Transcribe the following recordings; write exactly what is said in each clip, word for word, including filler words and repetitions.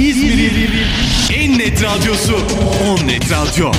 İzmir'in en net radyosu on Net Radyo.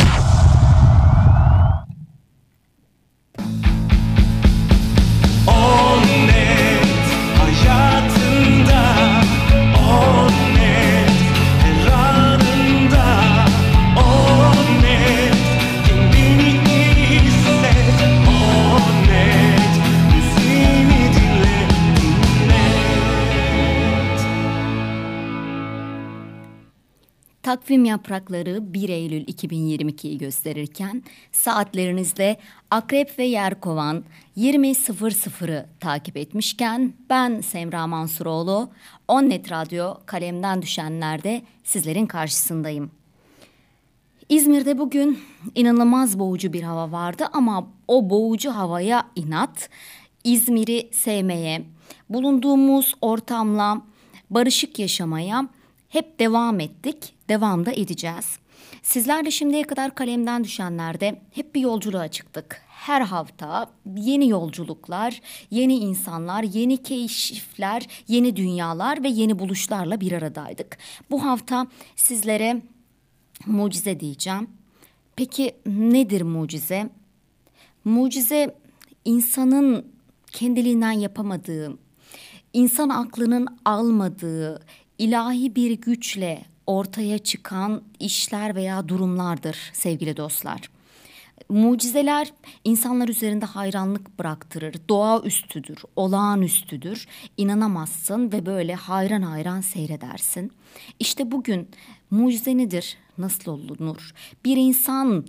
Takvim yaprakları bir Eylül iki bin yirmi iki'yi gösterirken saatlerinizle Akrep ve Yerkovan yirmi sıfır sıfır'ı takip etmişken ben Semra Mansuroğlu, on Net Radyo kalemden düşenlerde sizlerin karşısındayım. İzmir'de bugün inanılmaz boğucu bir hava vardı ama o boğucu havaya inat, İzmir'i sevmeye, bulunduğumuz ortamla barışık yaşamaya hep devam ettik, devam da edeceğiz. Sizler de şimdiye kadar kalemden düşenlerde hep bir yolculuğa çıktık. Her hafta yeni yolculuklar, yeni insanlar, yeni keşifler, yeni dünyalar ve yeni buluşlarla bir aradaydık. Bu hafta sizlere mucize diyeceğim. Peki nedir mucize? Mucize, insanın kendiliğinden yapamadığı, insan aklının almadığı, İlahi bir güçle ortaya çıkan işler veya durumlardır sevgili dostlar. Mucizeler insanlar üzerinde hayranlık bıraktırır, doğaüstüdür, olağanüstüdür. İnanamazsın ve böyle hayran hayran seyredersin. İşte bugün mucize nedir, nasıl olunur? Bir insan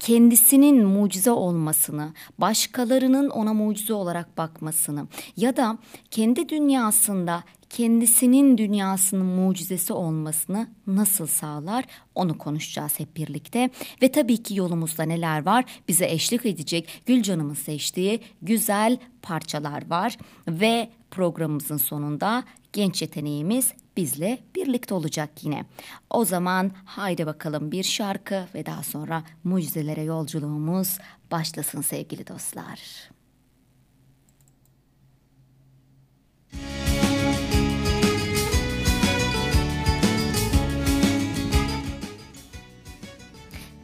kendisinin mucize olmasını, başkalarının ona mucize olarak bakmasını ya da kendi dünyasında kendisinin dünyasının mucizesi olmasını nasıl sağlar, onu konuşacağız hep birlikte. Ve tabii ki yolumuzda neler var, bize eşlik edecek Gülcan'ımın seçtiği güzel parçalar var ve programımızın sonunda genç yeteneğimiz bizle birlikte olacak yine. O zaman haydi bakalım bir şarkı ve daha sonra mucizelere yolculuğumuz başlasın sevgili dostlar.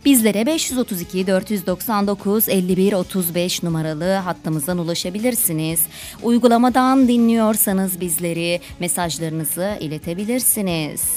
Bizlere beş yüz otuz iki dört yüz doksan dokuz elli bir otuz beş numaralı hattımızdan ulaşabilirsiniz. Uygulamadan dinliyorsanız bizleri, mesajlarınızı iletebilirsiniz.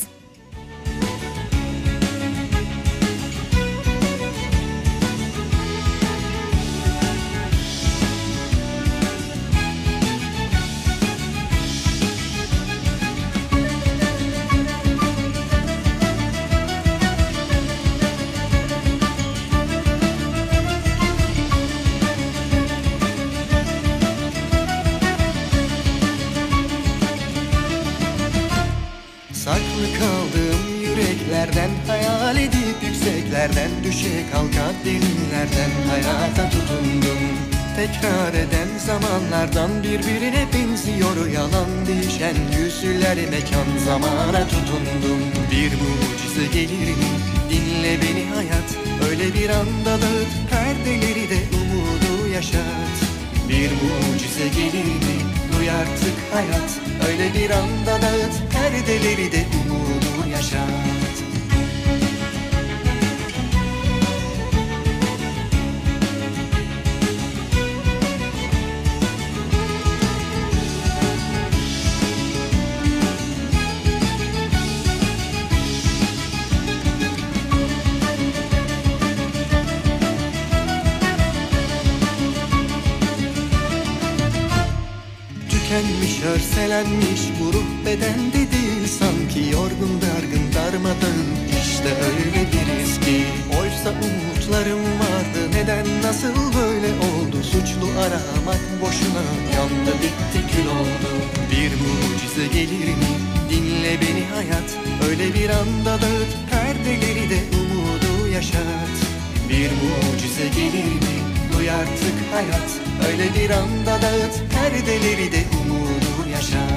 Tekrar eden zamanlardan birbirine benziyor yalan değişen yüzler mekan zamana tutundum. Bir mucize gelir mi? Dinle beni hayat, öyle bir anda dağıt perdeleri de umudu yaşat. Bir mucize gelir mi? Duy artık hayat, öyle bir anda dağıt perdeleri de umudu yaşat. Örselenmiş bu ruh bedende değil, sanki yorgun dargın darmadağın işte öyle biriz ki. Oysa umutlarım vardı, neden nasıl böyle oldu, suçlu aramak boşuna yandı bitti kül oldu. Bir mucize gelir mi? Dinle beni hayat, öyle bir anda dağıt perdeleri de umudu yaşat. Bir mucize gelir mi? Duy artık hayat, öyle bir anda dağıt perdeleri de umudu yaşat.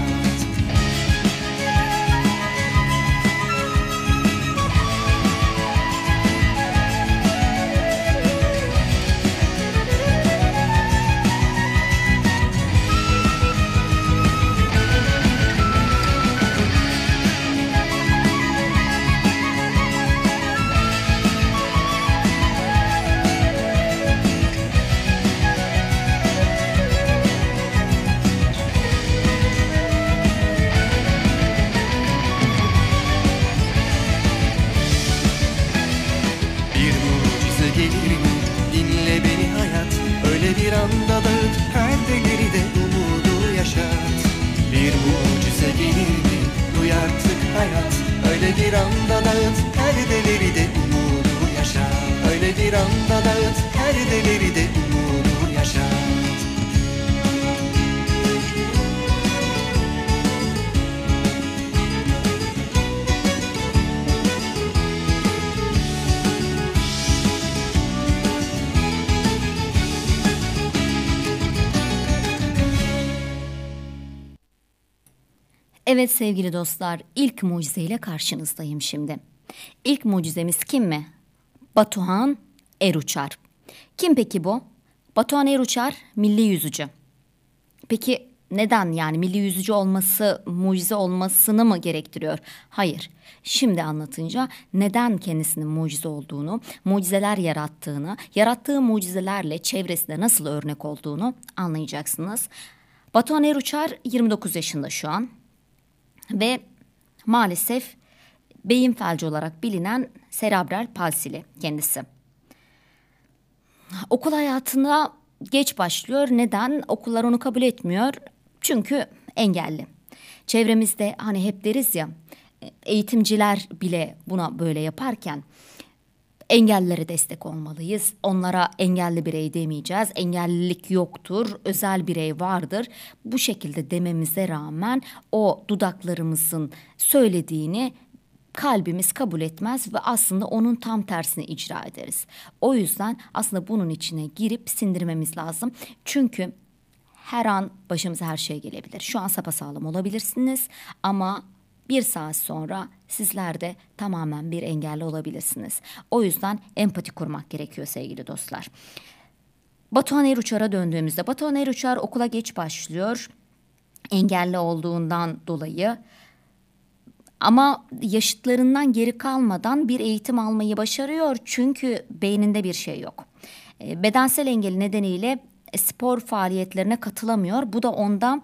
bir anda dağıt, her deliride umudu yaşat. Bir mucize gelir mi? Duy artık hayat. Öyle bir anda dağıt, her deliride umudu yaşat. Öyle bir anda dağıt, her deliride umudu yaşat. Evet sevgili dostlar, ilk mucizeyle karşınızdayım şimdi. İlk mucizemiz kim mi? Batuhan Eruçar. Kim peki bu? Batuhan Eruçar milli yüzücü. Peki neden, yani milli yüzücü olması mucize olmasını mı gerektiriyor? Hayır. Şimdi anlatınca neden kendisinin mucize olduğunu, mucizeler yarattığını, yarattığı mucizelerle çevresine nasıl örnek olduğunu anlayacaksınız. Batuhan Eruçar yirmi dokuz yaşında şu an. Ve maalesef beyin felci olarak bilinen serebral palsili kendisi. Okul hayatına geç başlıyor. Neden? Okullar onu kabul etmiyor. Çünkü engelli. Çevremizde hani hep deriz ya, eğitimciler bile buna böyle yaparken engellilere destek olmalıyız. Onlara engelli birey demeyeceğiz. Engellilik yoktur, özel birey vardır. Bu şekilde dememize rağmen o dudaklarımızın söylediğini kalbimiz kabul etmez ve aslında onun tam tersini icra ederiz. O yüzden aslında bunun içine girip sindirmemiz lazım. Çünkü her an başımıza her şey gelebilir. Şu an sapasağlam olabilirsiniz ama bir saat sonra sizler de tamamen bir engelli olabilirsiniz. O yüzden empati kurmak gerekiyor sevgili dostlar. Batuhan Eruçar'a döndüğümüzde, Batuhan Eruçar okula geç başlıyor. Engelli olduğundan dolayı. Ama yaşıtlarından geri kalmadan bir eğitim almayı başarıyor. Çünkü beyninde bir şey yok. Bedensel engeli nedeniyle spor faaliyetlerine katılamıyor. Bu da ondan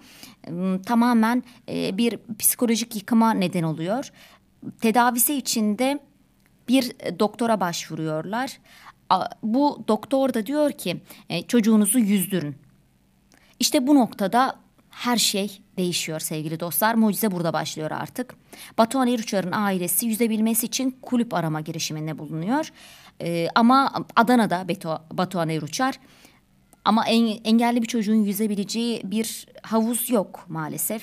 ıı, tamamen e, bir psikolojik yıkıma neden oluyor. Tedavisi için de bir doktora başvuruyorlar. A, bu doktor da diyor ki e, çocuğunuzu yüzdürün. İşte bu noktada her şey değişiyor sevgili dostlar. Mucize burada başlıyor artık. Batuhan Eruçar'ın ailesi yüzebilmesi için kulüp arama girişiminde bulunuyor. E, ama Adana'da Beto, Batuhan Eruçar... Ama engelli bir çocuğun yüzebileceği bir havuz yok maalesef.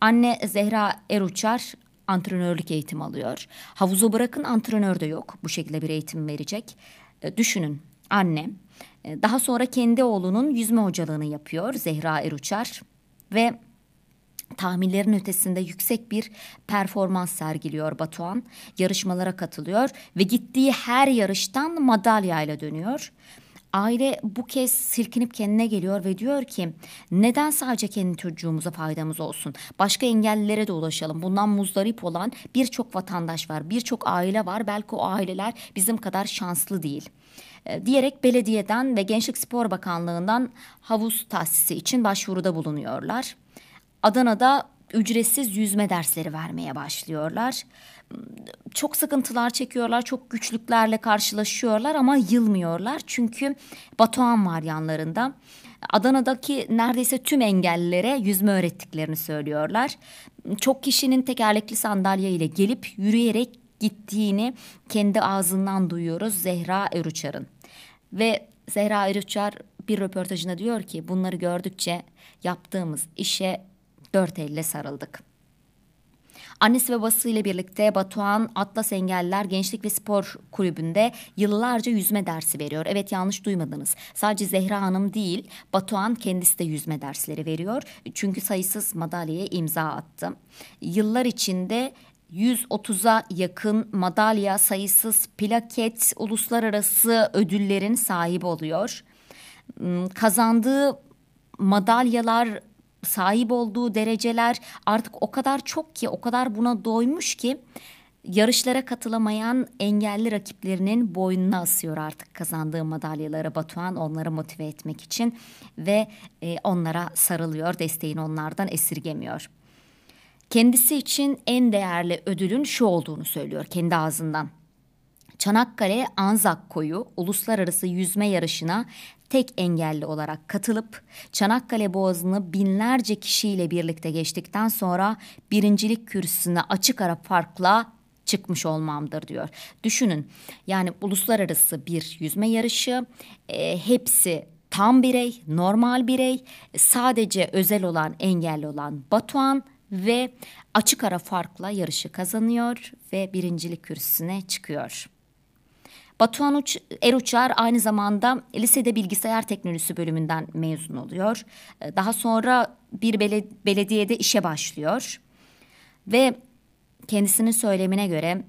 Anne Zehra Eruçar antrenörlük eğitimi alıyor. Havuzu bırakın, antrenör de yok bu şekilde bir eğitim verecek. E, düşünün anne. E, daha sonra kendi oğlunun yüzme hocalığını yapıyor Zehra Eruçar. Ve tahminlerin ötesinde yüksek bir performans sergiliyor Batuhan. Yarışmalara katılıyor ve gittiği her yarıştan madalyayla dönüyor. Aile bu kez silkinip kendine geliyor ve diyor ki neden sadece kendi çocuğumuza faydamız olsun? Başka engellilere de ulaşalım. Bundan muzdarip olan birçok vatandaş var, birçok aile var. Belki o aileler bizim kadar şanslı değil. E, diyerek belediyeden ve Gençlik Spor Bakanlığı'ndan havuz tahsisi için başvuruda bulunuyorlar. Adana'da ücretsiz yüzme dersleri vermeye başlıyorlar. Çok sıkıntılar çekiyorlar, çok güçlüklerle karşılaşıyorlar ama yılmıyorlar. Çünkü Batuhan var yanlarında. Adana'daki neredeyse tüm engellilere yüzme öğrettiklerini söylüyorlar. Çok kişinin tekerlekli sandalye ile gelip yürüyerek gittiğini kendi ağzından duyuyoruz Zehra Eruçar'ın. Ve Zehra Eruçar bir röportajında diyor ki bunları gördükçe yaptığımız işe dört elle sarıldık. Annesi ve babasıyla birlikte Batuhan Atlas Engelliler Gençlik ve Spor Kulübü'nde yıllarca yüzme dersi veriyor. Evet, yanlış duymadınız. Sadece Zehra Hanım değil, Batuhan kendisi de yüzme dersleri veriyor. Çünkü sayısız madalyaya imza attı. Yıllar içinde yüz otuza yakın madalya, sayısız plaket, uluslararası ödüllerin sahibi oluyor. Kazandığı madalyalar, sahip olduğu dereceler artık o kadar çok ki, o kadar buna doymuş ki yarışlara katılamayan engelli rakiplerinin boynuna asıyor artık kazandığı madalyaları Batuhan, onları motive etmek için ve e, onlara sarılıyor, desteğini onlardan esirgemiyor. Kendisi için en değerli ödülün şu olduğunu söylüyor kendi ağzından. Çanakkale Anzak Koyu Uluslararası Yüzme Yarışı'na tek engelli olarak katılıp Çanakkale Boğazı'nı binlerce kişiyle birlikte geçtikten sonra birincilik kürsüsüne açık ara farkla çıkmış olmamdır diyor. Düşünün, yani uluslararası bir yüzme yarışı, e, hepsi tam birey, normal birey, sadece özel olan, engelli olan Batuhan ve açık ara farkla yarışı kazanıyor ve birincilik kürsüsüne çıkıyor. Batuhan Eruçar aynı zamanda lisede bilgisayar teknolojisi bölümünden mezun oluyor. Daha sonra bir belediyede işe başlıyor ve kendisinin söylemine göre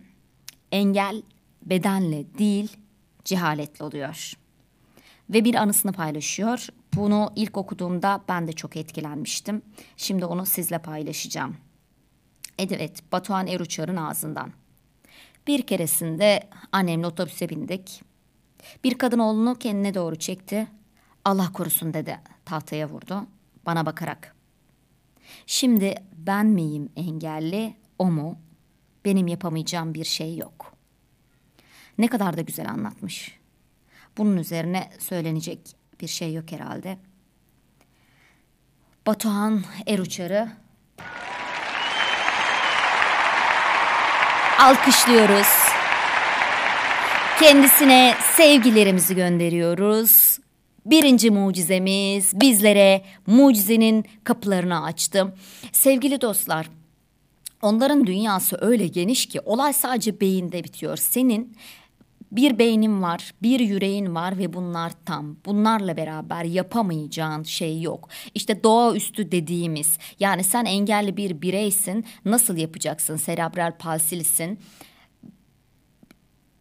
engel bedenle değil cehaletle oluyor. Ve bir anısını paylaşıyor. Bunu ilk okuduğumda ben de çok etkilenmiştim. Şimdi onu sizle paylaşacağım. Evet, Batuhan Eruçar'ın ağzından. Bir keresinde annemle otobüse bindik. Bir kadın oğlunu kendine doğru çekti. Allah korusun dedi. Tahtaya vurdu. Bana bakarak. Şimdi ben miyim engelli, o mu? Benim yapamayacağım bir şey yok. Ne kadar da güzel anlatmış. Bunun üzerine söylenecek bir şey yok herhalde. Batuhan Eruçar'ı alkışlıyoruz. Kendisine sevgilerimizi gönderiyoruz. Birinci mucizemiz bizlere mucizenin kapılarını açtı. Sevgili dostlar, onların dünyası öyle geniş ki olay sadece beyinde bitiyor. Senin bir beynin var, bir yüreğin var ve bunlar tam. Bunlarla beraber yapamayacağın şey yok. İşte doğaüstü dediğimiz, yani sen engelli bir bireysin, nasıl yapacaksın? Serebral palsilisin.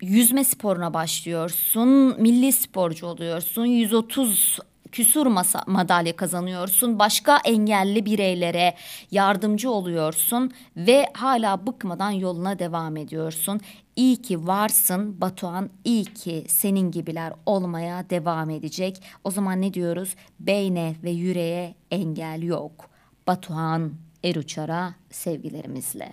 Yüzme sporuna başlıyorsun, milli sporcu oluyorsun, yüz otuz küsur masa, madalya kazanıyorsun, başka engelli bireylere yardımcı oluyorsun ve hala bıkmadan yoluna devam ediyorsun. İyi ki varsın Batuhan, iyi ki senin gibiler olmaya devam edecek. O zaman ne diyoruz? Beyne ve yüreğe engel yok. Batuhan Eruçar'a sevgilerimizle.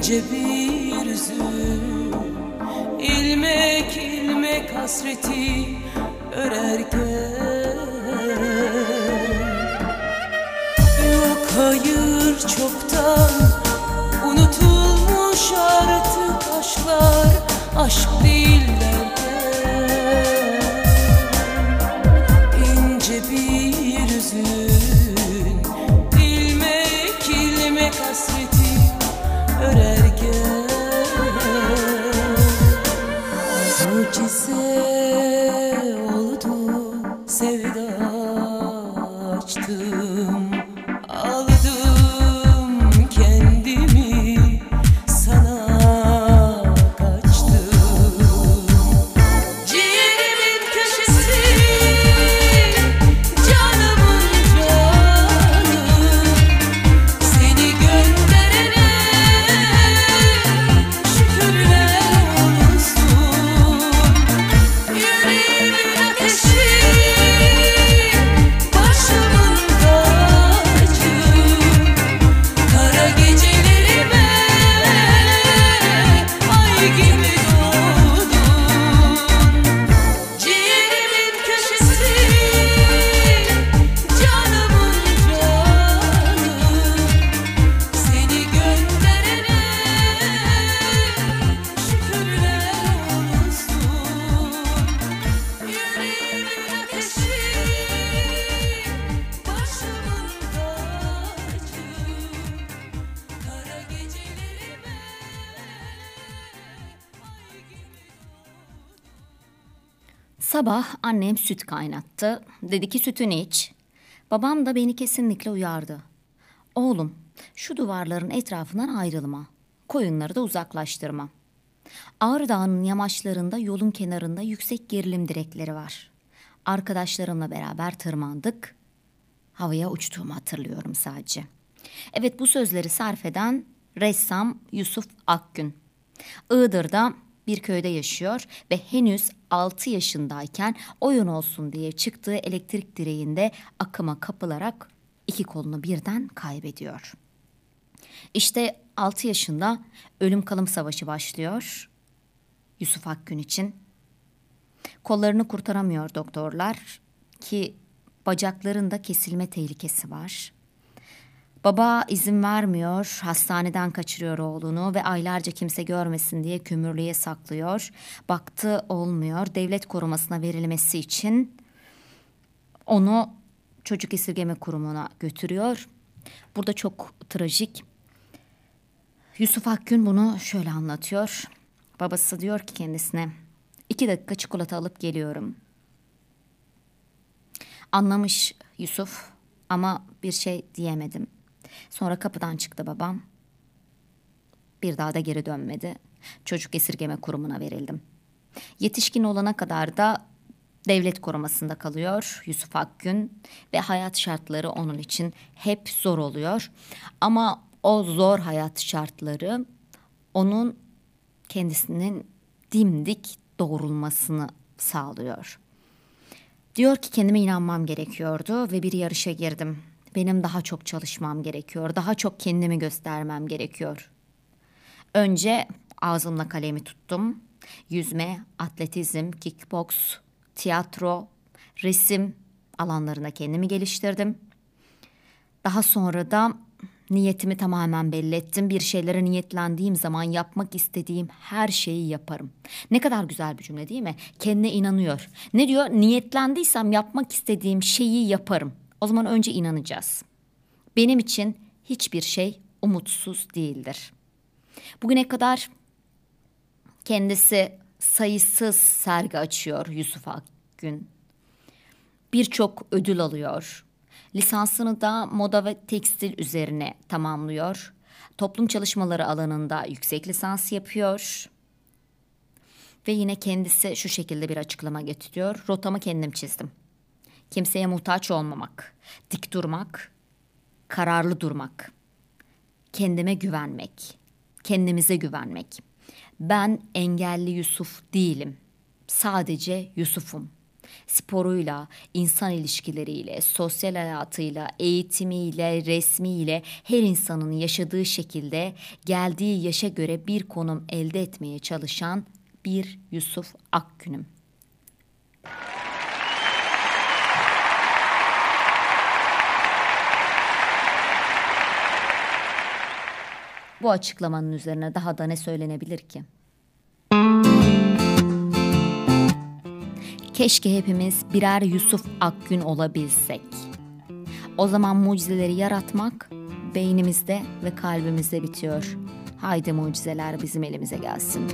ince bir üzüm, ilmek ilmek hasreti örerken. Yok hayır, çoktan unutulmuş artık aşklar, aşk değiller. Sabah annem süt kaynattı. Dedi ki sütünü iç. Babam da beni kesinlikle uyardı. Oğlum, şu duvarların etrafından ayrılma. Koyunları da uzaklaştırma. Ağrı Dağı'nın yamaçlarında, yolun kenarında yüksek gerilim direkleri var. Arkadaşlarımla beraber tırmandık. Havaya uçtuğumu hatırlıyorum sadece. Evet, bu sözleri sarf eden ressam Yusuf Akgün. Iğdır'da bir köyde yaşıyor ve henüz altı yaşındayken oyun olsun diye çıktığı elektrik direğinde akıma kapılarak iki kolunu birden kaybediyor. İşte altı yaşında ölüm kalım savaşı başlıyor Yusuf Akgün için. Kollarını kurtaramıyor doktorlar ki bacaklarında kesilme tehlikesi var. Baba izin vermiyor, hastaneden kaçırıyor oğlunu ve aylarca kimse görmesin diye kümürlüğe saklıyor. Baktı olmuyor, devlet korumasına verilmesi için onu çocuk esirgeme kurumuna götürüyor. Burada çok trajik. Yusuf Akgün bunu şöyle anlatıyor. Babası diyor ki kendisine, iki dakika çikolata alıp geliyorum. Anlamış Yusuf ama bir şey diyemedim. Sonra kapıdan çıktı babam. Bir daha da geri dönmedi. Çocuk esirgeme kurumuna verildim. Yetişkin olana kadar da devlet korumasında kalıyor Yusuf Akgün. Ve hayat şartları onun için hep zor oluyor. Ama o zor hayat şartları onun kendisinin dimdik doğrulmasını sağlıyor. Diyor ki kendime inanmam gerekiyordu ve bir yarışa girdim. Benim daha çok çalışmam gerekiyor, daha çok kendimi göstermem gerekiyor. Önce ağzımla kalemi tuttum. Yüzme, atletizm, kickboks, tiyatro, resim alanlarında kendimi geliştirdim. Daha sonra da niyetimi tamamen belli ettim. Bir şeylere niyetlendiğim zaman yapmak istediğim her şeyi yaparım. Ne kadar güzel bir cümle değil mi? Kendine inanıyor. Ne diyor? Niyetlendiysem yapmak istediğim şeyi yaparım. O zaman önce inanacağız. Benim için hiçbir şey umutsuz değildir. Bugüne kadar kendisi sayısız sergi açıyor Yusuf Akgün. Birçok ödül alıyor. Lisansını da moda ve tekstil üzerine tamamlıyor. Toplum çalışmaları alanında yüksek lisans yapıyor. Ve yine kendisi şu şekilde bir açıklama getiriyor. Rotamı kendim çizdim. Kimseye muhtaç olmamak, dik durmak, kararlı durmak, kendime güvenmek, kendimize güvenmek. Ben engelli Yusuf değilim, sadece Yusuf'um. sporuyla, insan ilişkileriyle, sosyal hayatıyla, eğitimiyle, resmiyle her insanın yaşadığı şekilde geldiği yaşa göre bir konum elde etmeye çalışan bir Yusuf Akgün'üm. Bu açıklamanın üzerine daha da ne söylenebilir ki? Keşke hepimiz birer Yusuf Akgün olabilsek. O zaman mucizeleri yaratmak beynimizde ve kalbimizde bitiyor. Haydi mucizeler bizim elimize gelsin.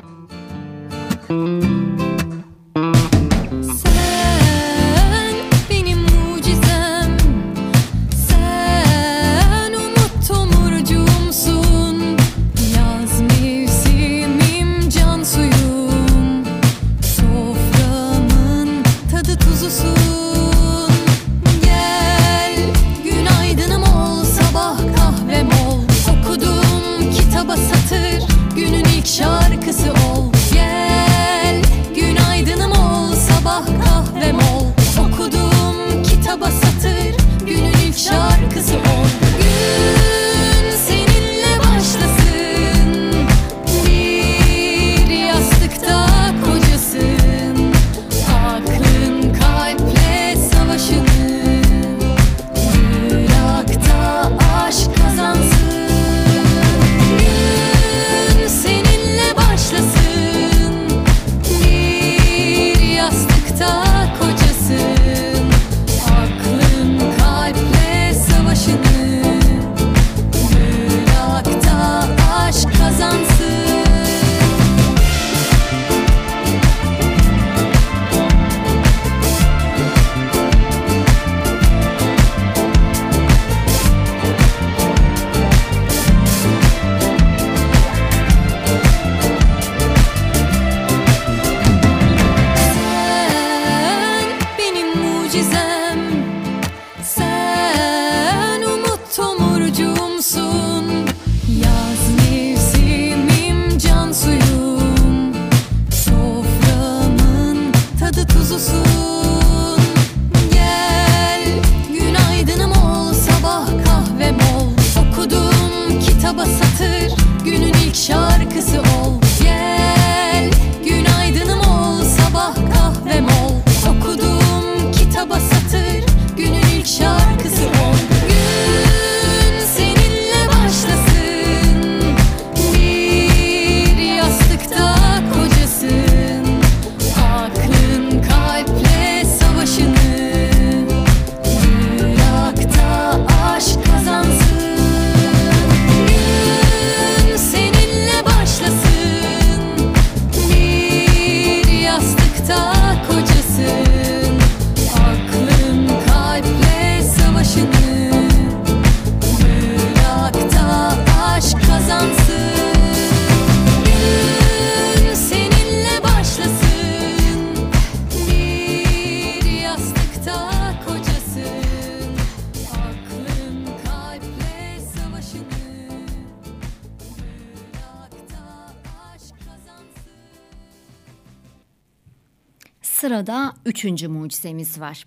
Sırada üçüncü mucizemiz var.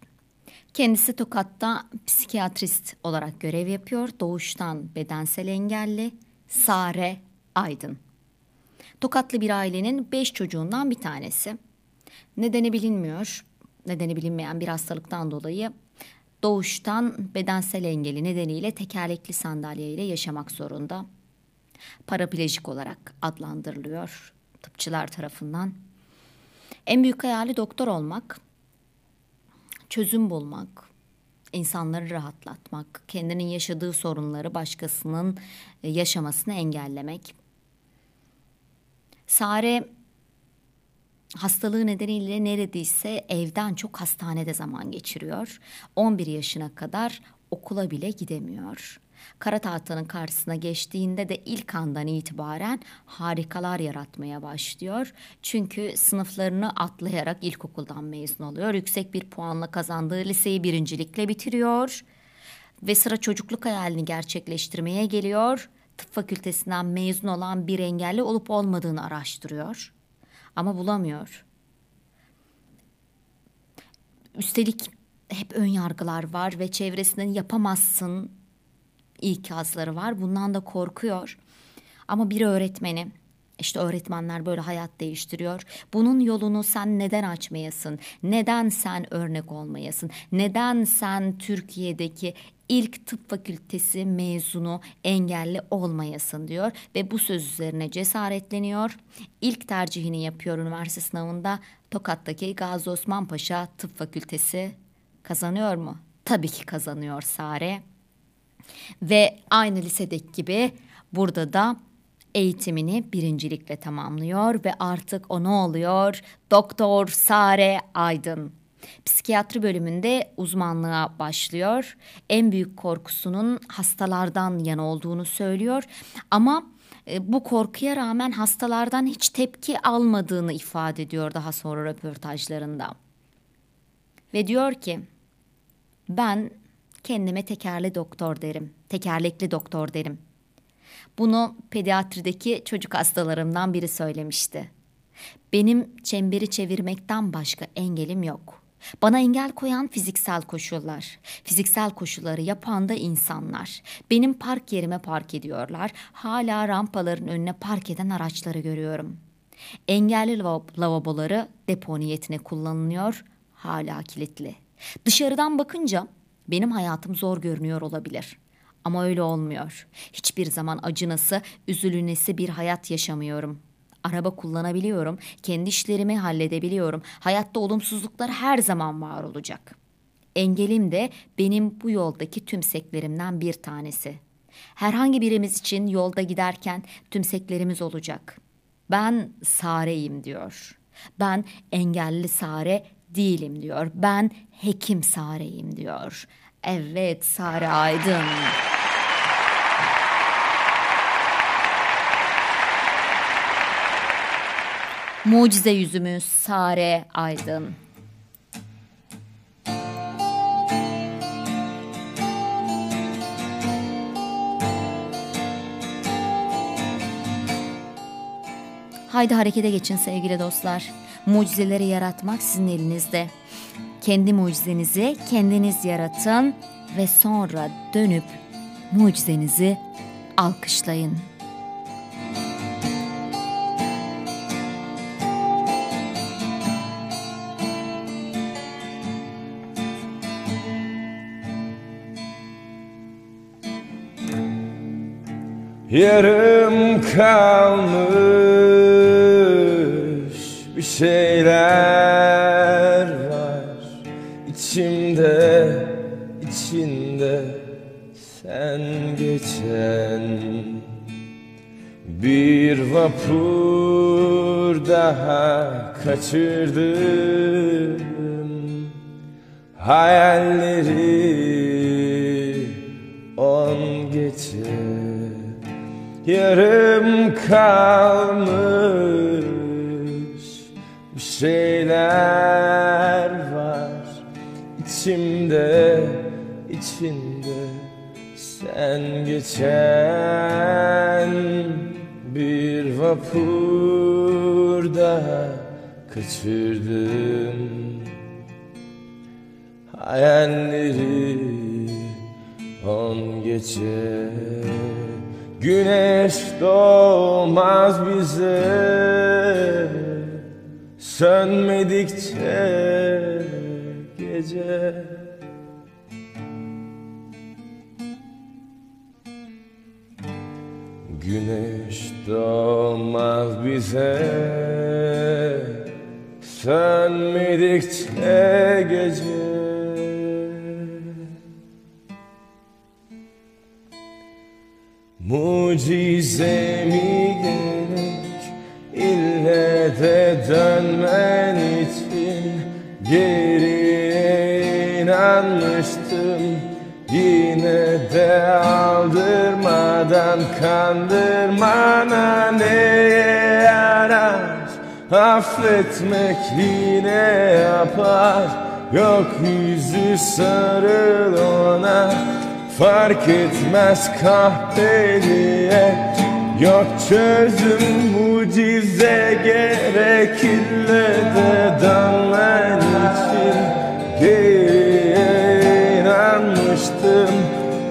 Kendisi Tokat'ta psikiyatrist olarak görev yapıyor. Doğuştan bedensel engelli Sare Aydın. Tokatlı bir ailenin beş çocuğundan bir tanesi. Nedeni bilinmiyor. Nedeni bilinmeyen bir hastalıktan dolayı doğuştan bedensel engeli nedeniyle tekerlekli sandalyeyle yaşamak zorunda. Paraplejik olarak adlandırılıyor tıpçılar tarafından. En büyük hayali doktor olmak, çözüm bulmak, insanları rahatlatmak, kendinin yaşadığı sorunları başkasının yaşamasını engellemek. Sare hastalığı nedeniyle neredeyse evden çok hastanede zaman geçiriyor. on bir yaşına kadar okula bile gidemiyor. Kara tahtanın karşısına geçtiğinde de ilk andan itibaren harikalar yaratmaya başlıyor. Çünkü sınıflarını atlayarak ilkokuldan mezun oluyor. Yüksek bir puanla kazandığı liseyi birincilikle bitiriyor. Ve sıra çocukluk hayalini gerçekleştirmeye geliyor. Tıp fakültesinden mezun olan bir engelli olup olmadığını araştırıyor. Ama bulamıyor. Üstelik hep ön yargılar var ve çevresinden yapamazsın ikazları var. Bundan da korkuyor. Ama bir öğretmeni, işte öğretmenler böyle hayat değiştiriyor. Bunun yolunu sen neden açmayasın? Neden sen örnek olmayasın? Neden sen Türkiye'deki ilk tıp fakültesi mezunu engelli olmayasın diyor. Ve bu söz üzerine cesaretleniyor. İlk tercihini yapıyor üniversite sınavında. Tokat'taki Gazi Osman Paşa Tıp Fakültesi kazanıyor mu? Tabii ki kazanıyor Sare. Ve aynı lisedeki gibi burada da eğitimini birincilikle tamamlıyor ve artık o ne oluyor? Doktor Sare Aydın. Psikiyatri bölümünde uzmanlığa başlıyor. En büyük korkusunun hastalardan yana olduğunu söylüyor. Ama bu korkuya rağmen hastalardan hiç tepki almadığını ifade ediyor daha sonra röportajlarında. Ve diyor ki, ben kendime tekerle doktor derim, tekerlekli doktor derim. Bunu pediatrideki çocuk hastalarımdan biri söylemişti. Benim çemberi çevirmekten başka engelim yok. Bana engel koyan fiziksel koşullar. Fiziksel koşulları yapan da insanlar. Benim park yerime park ediyorlar. Hala rampaların önüne park eden araçları görüyorum. Engelli lavaboları depo niyetine kullanılıyor. Hala kilitli. Dışarıdan bakınca benim hayatım zor görünüyor olabilir. Ama öyle olmuyor. Hiçbir zaman acınası, üzülünesi bir hayat yaşamıyorum. Araba kullanabiliyorum, kendi işlerimi halledebiliyorum. Hayatta olumsuzluklar her zaman var olacak. Engelim de benim bu yoldaki tümseklerimden bir tanesi. Herhangi birimiz için yolda giderken tümseklerimiz olacak. Ben Sare'yim diyor. Ben engelli Sare değilim diyor. Ben hekim Sare'yim diyor. Evet Sare Aydın. Mucize yüzümüz Sare Aydın. Haydi harekete geçin sevgili dostlar. Mucizeleri yaratmak sizin elinizde. Kendi mucizenizi kendiniz yaratın ve sonra dönüp mucizenizi alkışlayın. Yarım kalmış bir şeyler var içimde, içinde sen geçen bir vapur daha kaçırdım hayalleri on geçen. Yarım kalmış bir şeyler var içimde, içinde sen geçen bir vapur daha kaçırdım hayalleri on gece. Güneş doğmaz bize sönmedikçe gece. Güneş doğmaz bize sönmedikçe gece. Mucize mi gerek ille de dönmen için? Geriye inanmıştım yine de aldırmadan. Kandırmana neye yarar? Affetmek yine yapar. Gökyüzü sarıl ona, fark etmez kahveliye. Yok çözüm mucize gerekirle de dönmen için. diye inanmıştım.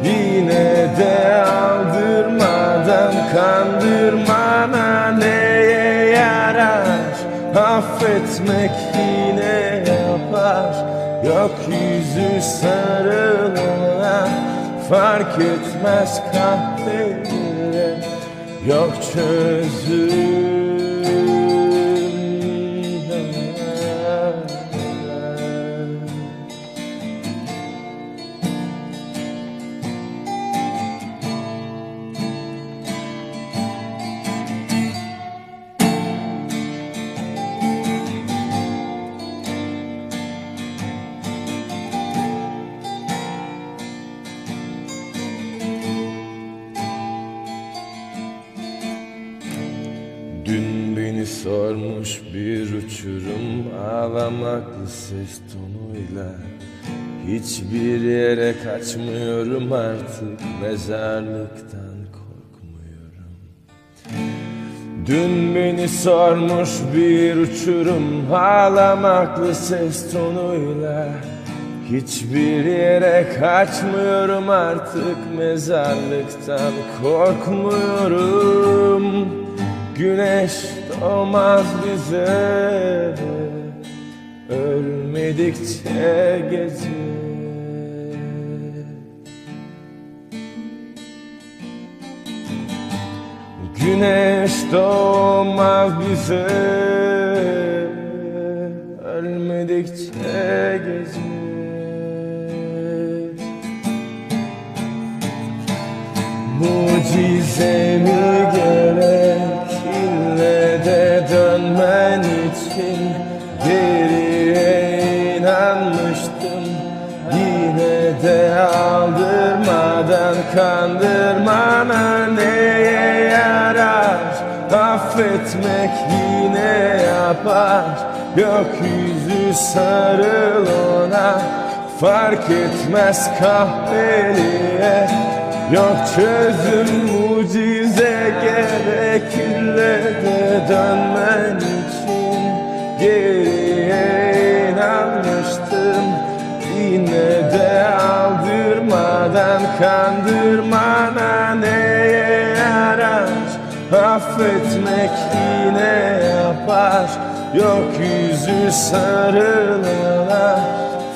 Yine de aldırmadan kandırmana neye yarar? Affetmek yine yapar. Gökyüzü sarılana fark etmez kahveyle. Yok çözüm. Sormuş bir uçurum ağlamaklı ses tonuyla. Hiçbir yere kaçmıyorum artık, mezarlıktan korkmuyorum. Dün beni sormuş bir uçurum ağlamaklı ses tonuyla. Hiçbir yere kaçmıyorum artık, mezarlıktan korkmuyorum. Güneş olmaz bize ölmedikçe gece. Güneş doğmaz bize ölmedikçe gece. Mucize mi gerek? Dönmen için geriye inanmıştım. Yine de aldırmadan kandırmana neye yarar? Affetmek yine yapar. Gökyüzü sarıl ona, fark etmez kahveliye. Yok çözüm, mucize gerek, ille de dönmen için geriye inanmıştım. Yine de aldırmadan kandırmana neye yarar? Affetmek yine yapar. Yok yüzü sarılana,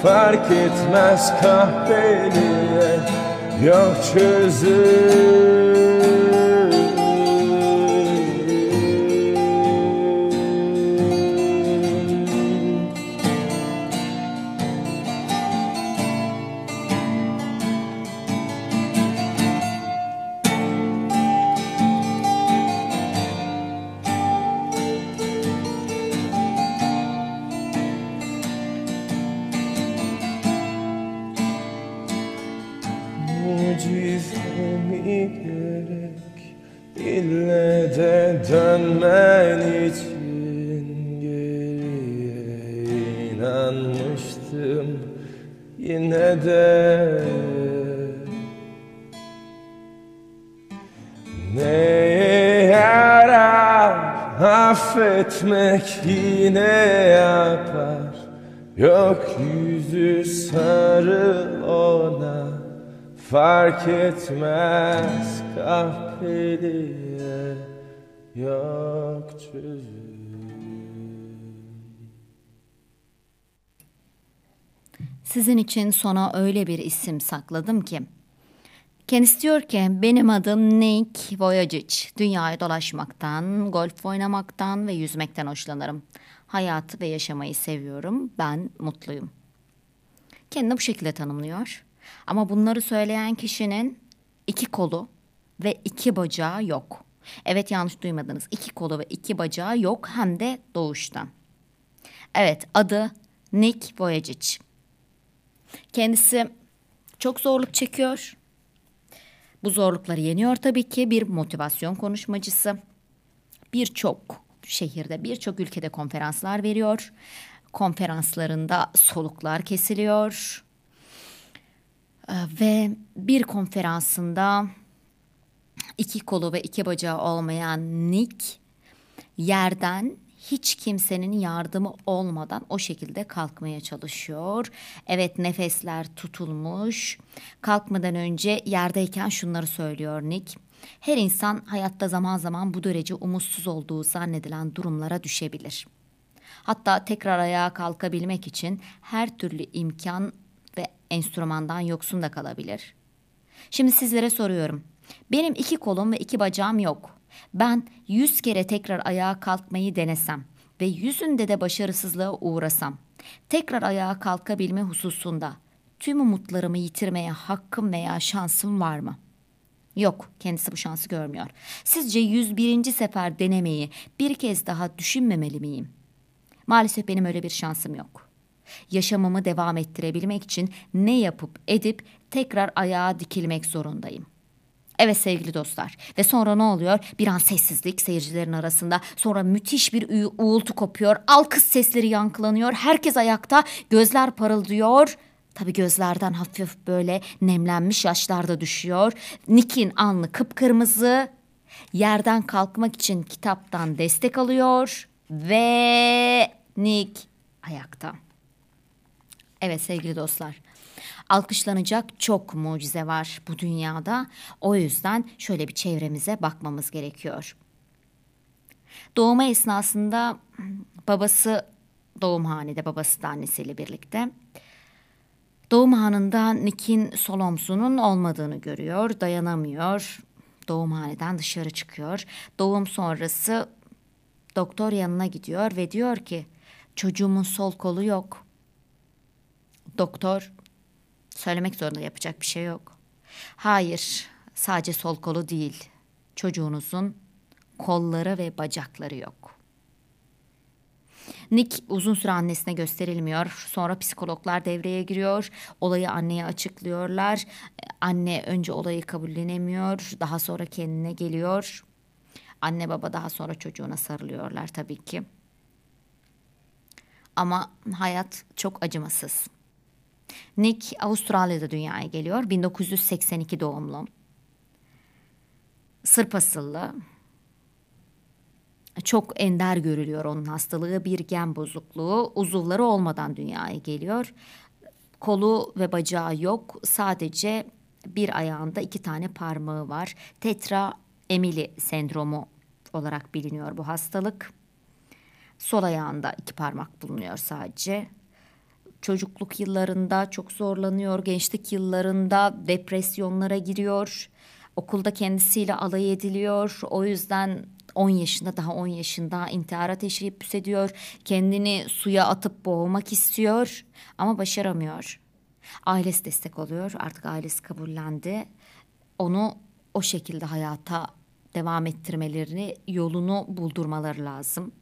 fark etmez kahveliye. Yok çözüm. Dönmen için geriye inanmıştım. Yine de neye yarar? Affetmek yine yapar. Yok yüzü sarıl ona, fark etmez kahveliye. Yok sizin için sona öyle bir isim sakladım ki. Kendisi diyor ki benim adım Nick Vujicic. Dünyayı dolaşmaktan, golf oynamaktan ve yüzmekten hoşlanırım. Hayatı ve yaşamayı seviyorum. Ben mutluyum. Kendini bu şekilde tanımlıyor. Ama bunları söyleyen kişinin iki kolu ve iki bacağı yok. Evet, yanlış duymadınız. İki kolu ve iki bacağı yok, hem de doğuştan. Evet, adı Nick Vujicic. Kendisi çok zorluk çekiyor. Bu zorlukları yeniyor tabii ki. Bir motivasyon konuşmacısı. Birçok şehirde, birçok ülkede konferanslar veriyor. Konferanslarında soluklar kesiliyor. Ve bir konferansında iki kolu ve iki bacağı olmayan Nick yerden hiç kimsenin yardımı olmadan o şekilde kalkmaya çalışıyor. Evet, nefesler tutulmuş. Kalkmadan önce yerdeyken şunları söylüyor Nick. Her insan hayatta zaman zaman bu derece umutsuz olduğu zannedilen durumlara düşebilir. Hatta tekrar ayağa kalkabilmek için her türlü imkan ve enstrümandan yoksun da kalabilir. Şimdi sizlere soruyorum. Benim iki kolum ve iki bacağım yok. Ben yüz kere tekrar ayağa kalkmayı denesem ve yüzünde de başarısızlığa uğrasam, tekrar ayağa kalkabilme hususunda tüm umutlarımı yitirmeye hakkım veya şansım var mı? Yok, kendisi bu şansı görmüyor. Sizce yüz birinci sefer denemeyi bir kez daha düşünmemeli miyim? Maalesef benim öyle bir şansım yok. Yaşamımı devam ettirebilmek için ne yapıp edip tekrar ayağa dikilmek zorundayım. Evet sevgili dostlar, ve sonra ne oluyor? Bir an sessizlik seyircilerin arasında, sonra müthiş bir uğultu kopuyor, alkış sesleri yankılanıyor, herkes ayakta, gözler parıldıyor. Tabii gözlerden hafif böyle nemlenmiş yaşlar da düşüyor. Nick'in alnı kıpkırmızı, yerden kalkmak için kitaptan destek alıyor ve Nick ayakta. Evet sevgili dostlar, alkışlanacak çok mucize var bu dünyada. O yüzden şöyle bir çevremize bakmamız gerekiyor. Doğuma esnasında babası doğumhanede, babası da annesiyle birlikte. Doğum anında Nick'in sol omzunun olmadığını görüyor, dayanamıyor. Doğumhaneden dışarı çıkıyor. Doğum sonrası doktor yanına gidiyor ve diyor ki çocuğumun sol kolu yok. Doktor söylemek zorunda, yapacak bir şey yok. Hayır, sadece sol kolu değil, çocuğunuzun kolları ve bacakları yok. Nick uzun süre annesine gösterilmiyor. Sonra psikologlar devreye giriyor. Olayı anneye açıklıyorlar. Anne önce olayı kabullenemiyor. Daha sonra kendine geliyor. Anne baba daha sonra çocuğuna sarılıyorlar tabii ki. Ama hayat çok acımasız. Nick Avustralya'da dünyaya geliyor. bin dokuz yüz seksen iki doğumlu. Sırp asıllı. Çok ender görülüyor onun hastalığı, bir gen bozukluğu, uzuvları olmadan dünyaya geliyor. Kolu ve bacağı yok, sadece bir ayağında iki tane parmağı var. Tetra-Emily sendromu olarak biliniyor bu hastalık. Sol ayağında iki parmak bulunuyor sadece. Çocukluk yıllarında çok zorlanıyor, gençlik yıllarında depresyonlara giriyor. Okulda kendisiyle alay ediliyor, o yüzden on yaşında daha on yaşında intihara teşebbüs ediyor. Kendini suya atıp boğmak istiyor ama başaramıyor. Ailesi destek oluyor. Artık ailesi kabullendi. Onu o şekilde hayata devam ettirmelerini, yolunu buldurmaları lazım.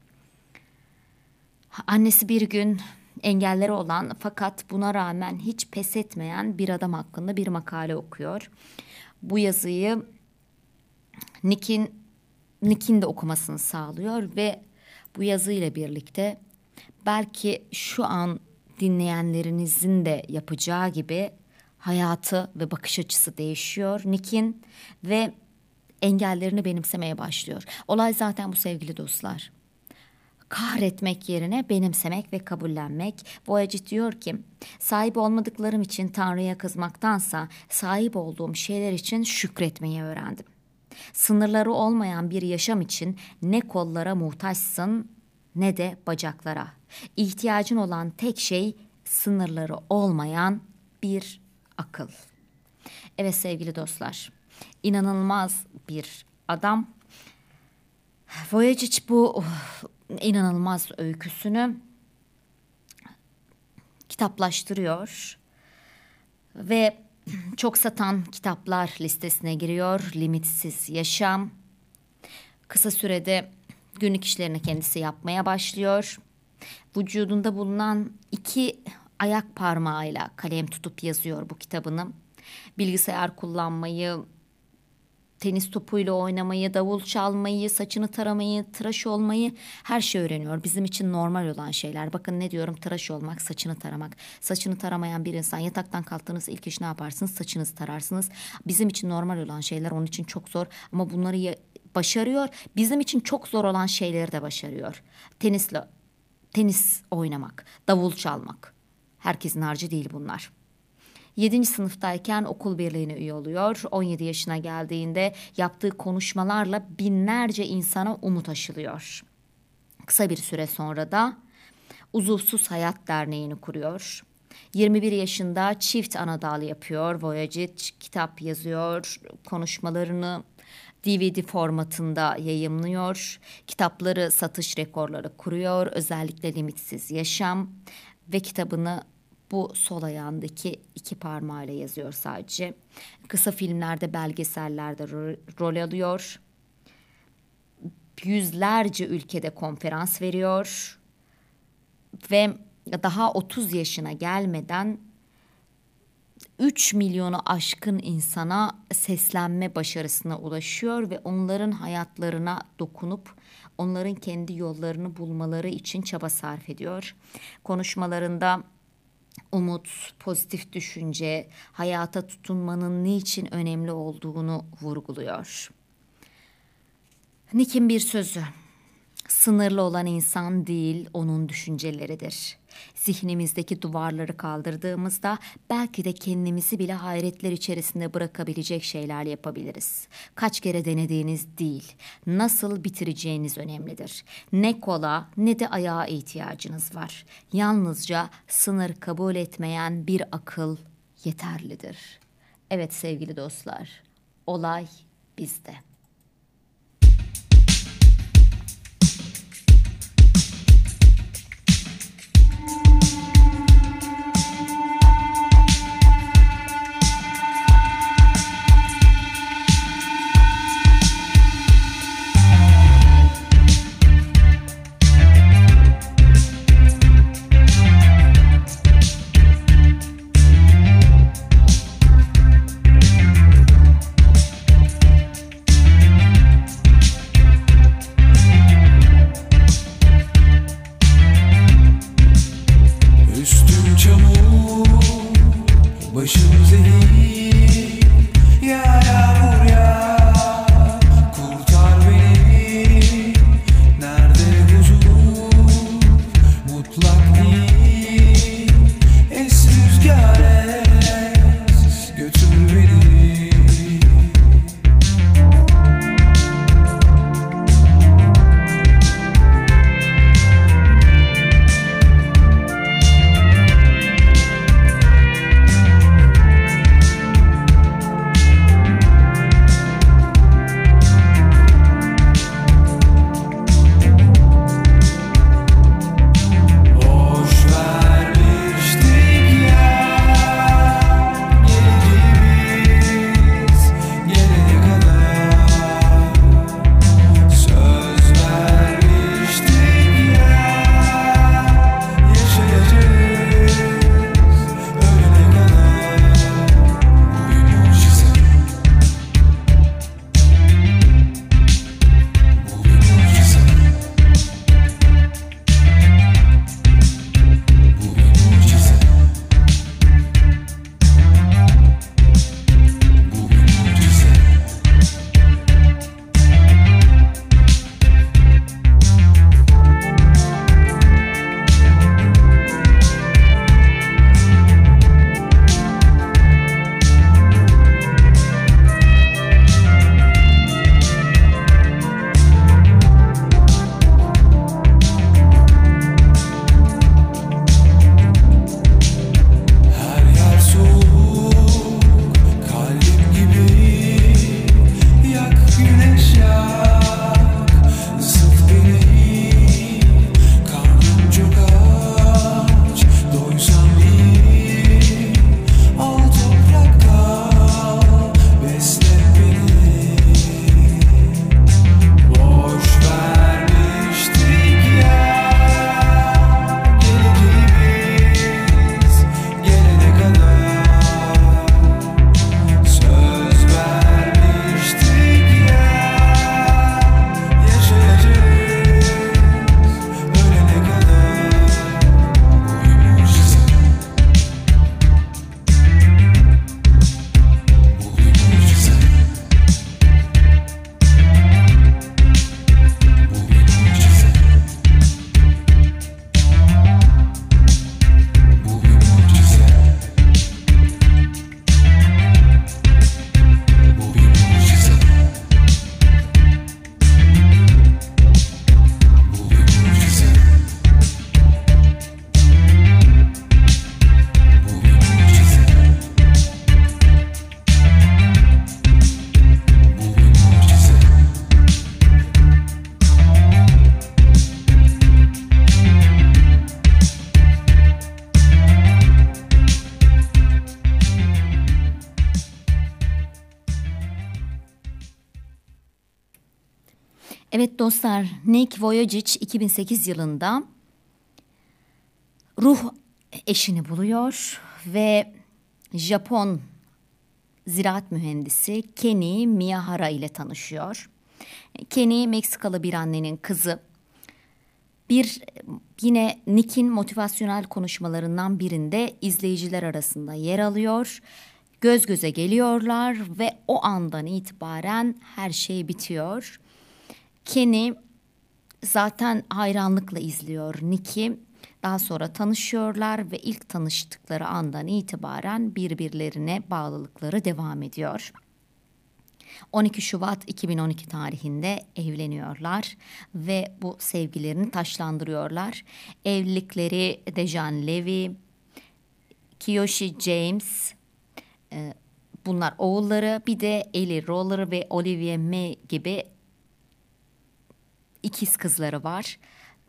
Annesi bir gün engelleri olan fakat buna rağmen hiç pes etmeyen bir adam hakkında bir makale okuyor. Bu yazıyı Nick'in Nick'in de okumasını sağlıyor ve bu yazıyla birlikte belki şu an dinleyenlerinizin de yapacağı gibi hayatı ve bakış açısı değişiyor Nick'in ve engellerini benimsemeye başlıyor. Olay zaten bu sevgili dostlar. Kahretmek yerine benimsemek ve kabullenmek. Boyacı diyor ki sahip olmadıklarım için Tanrı'ya kızmaktansa sahip olduğum şeyler için şükretmeyi öğrendim. Sınırları olmayan bir yaşam için ne kollara muhtaçsın ne de bacaklara. İhtiyacın olan tek şey sınırları olmayan bir akıl. Evet sevgili dostlar, inanılmaz bir adam. Vujicic bu oh, inanılmaz öyküsünü kitaplaştırıyor ve çok satan kitaplar listesine giriyor. Limitsiz Yaşam. Kısa sürede günlük işlerini kendisi yapmaya başlıyor. Vücudunda bulunan iki ayak parmağıyla kalem tutup yazıyor bu kitabını. Bilgisayar kullanmayı, tenis topuyla oynamayı, davul çalmayı, saçını taramayı, tıraş olmayı, her şey öğreniyor. Bizim için normal olan şeyler. Bakın ne diyorum, tıraş olmak, saçını taramak. Saçını taramayan bir insan, yataktan kalktığınız ilk iş ne yaparsınız? Saçınızı tararsınız. Bizim için normal olan şeyler onun için çok zor ama bunları başarıyor. Bizim için çok zor olan şeyleri de başarıyor. Tenisle, tenis oynamak, davul çalmak. Herkesin harcı değil bunlar. yedinci sınıftayken okul birliğine üye oluyor. on yedi yaşına geldiğinde yaptığı konuşmalarla binlerce insana umut aşılıyor. Kısa bir süre sonra da Uzuvsuz Hayat Derneği'ni kuruyor. yirmi bir yaşında çift anadal yapıyor. Vujicic kitap yazıyor. Konuşmalarını D V D formatında yayımlıyor. Kitapları satış rekorları kuruyor. Özellikle Limitsiz Yaşam ve kitabını bu sol ayağındaki iki parmağıyla yazıyor sadece. Kısa filmlerde, belgesellerde rol alıyor. Yüzlerce ülkede konferans veriyor. Ve daha otuz yaşına gelmeden üç milyonu aşkın insana seslenme başarısına ulaşıyor ve onların hayatlarına dokunup onların kendi yollarını bulmaları için çaba sarf ediyor. Konuşmalarında umut, pozitif düşünce, hayata tutunmanın niçin önemli olduğunu vurguluyor. Nick'in bir sözü: sınırlı olan insan değil, onun düşünceleridir. Zihnimizdeki duvarları kaldırdığımızda belki de kendimizi bile hayretler içerisinde bırakabilecek şeyler yapabiliriz. Kaç kere denediğiniz değil, nasıl bitireceğiniz önemlidir. Ne kola ne de ayağa ihtiyacınız var. Yalnızca sınır kabul etmeyen bir akıl yeterlidir. Evet sevgili dostlar, olay bizde. Evet dostlar, Nick Vujicic iki bin sekiz yılında ruh eşini buluyor ve Japon ziraat mühendisi Kenny Miyahara ile tanışıyor. Kenny, Meksikalı bir annenin kızı. Bir yine Nick'in motivasyonel konuşmalarından birinde izleyiciler arasında yer alıyor. Göz göze geliyorlar ve o andan itibaren her şey bitiyor. Kenny zaten hayranlıkla izliyor Nick'i. Daha sonra tanışıyorlar ve ilk tanıştıkları andan itibaren birbirlerine bağlılıkları devam ediyor. on iki Şubat iki bin on iki tarihinde evleniyorlar ve bu sevgilerini taşlandırıyorlar. Evlilikleri Dejan Levi, Kiyoshi James, e, bunlar oğulları, bir de Ellie Roller ve Olivia M gibi ikiz kızları var.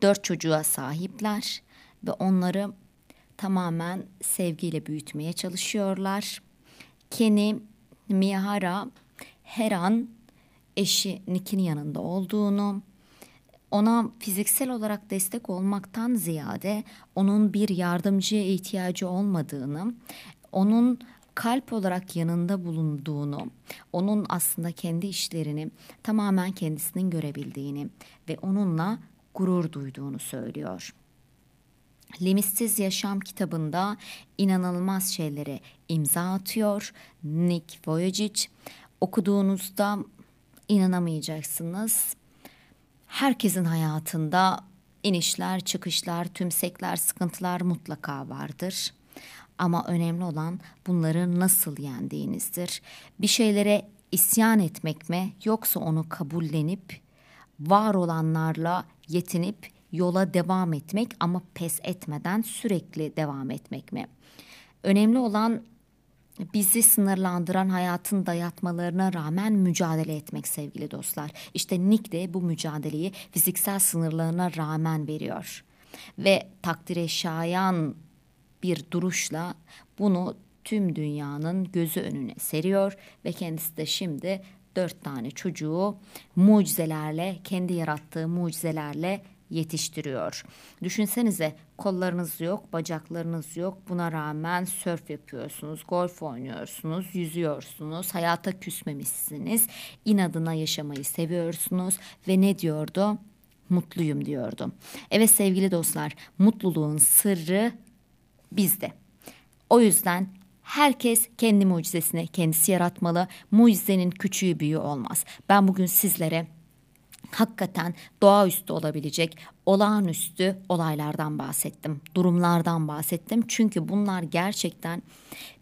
Dört çocuğa sahipler ve onları tamamen sevgiyle büyütmeye çalışıyorlar. Kenny Miyahara her an eşi Nick'in yanında olduğunu, ona fiziksel olarak destek olmaktan ziyade onun bir yardımcıya ihtiyacı olmadığını, onun kalp olarak yanında bulunduğunu, onun aslında kendi işlerini tamamen kendisinin görebildiğini ve onunla gurur duyduğunu söylüyor. Limitsiz Yaşam kitabında inanılmaz şeylere imza atıyor Nick Vujicic. Okuduğunuzda inanamayacaksınız. Herkesin hayatında inişler, çıkışlar, tümsekler, sıkıntılar mutlaka vardır. Ama önemli olan bunları nasıl yendiğinizdir. Bir şeylere isyan etmek mi, yoksa onu kabullenip var olanlarla yetinip yola devam etmek ama pes etmeden sürekli devam etmek mi? Önemli olan bizi sınırlandıran hayatın dayatmalarına rağmen mücadele etmek sevgili dostlar. İşte Nick de bu mücadeleyi fiziksel sınırlarına rağmen veriyor. Ve takdire şayan bir duruşla bunu tüm dünyanın gözü önüne seriyor ve kendisi de şimdi dört tane çocuğu mucizelerle, kendi yarattığı mucizelerle yetiştiriyor. Düşünsenize, kollarınız yok, bacaklarınız yok. Buna rağmen sörf yapıyorsunuz, golf oynuyorsunuz, yüzüyorsunuz, hayata küsmemişsiniz, inadına yaşamayı seviyorsunuz ve ne diyordu? Mutluyum diyordu. Evet sevgili dostlar, mutluluğun sırrı bizde. O yüzden herkes kendi mucizesini kendisi yaratmalı. Mucizenin küçüğü büyüğü olmaz. Ben bugün sizlere hakikaten doğaüstü olabilecek olağanüstü olaylardan bahsettim, durumlardan bahsettim. Çünkü bunlar gerçekten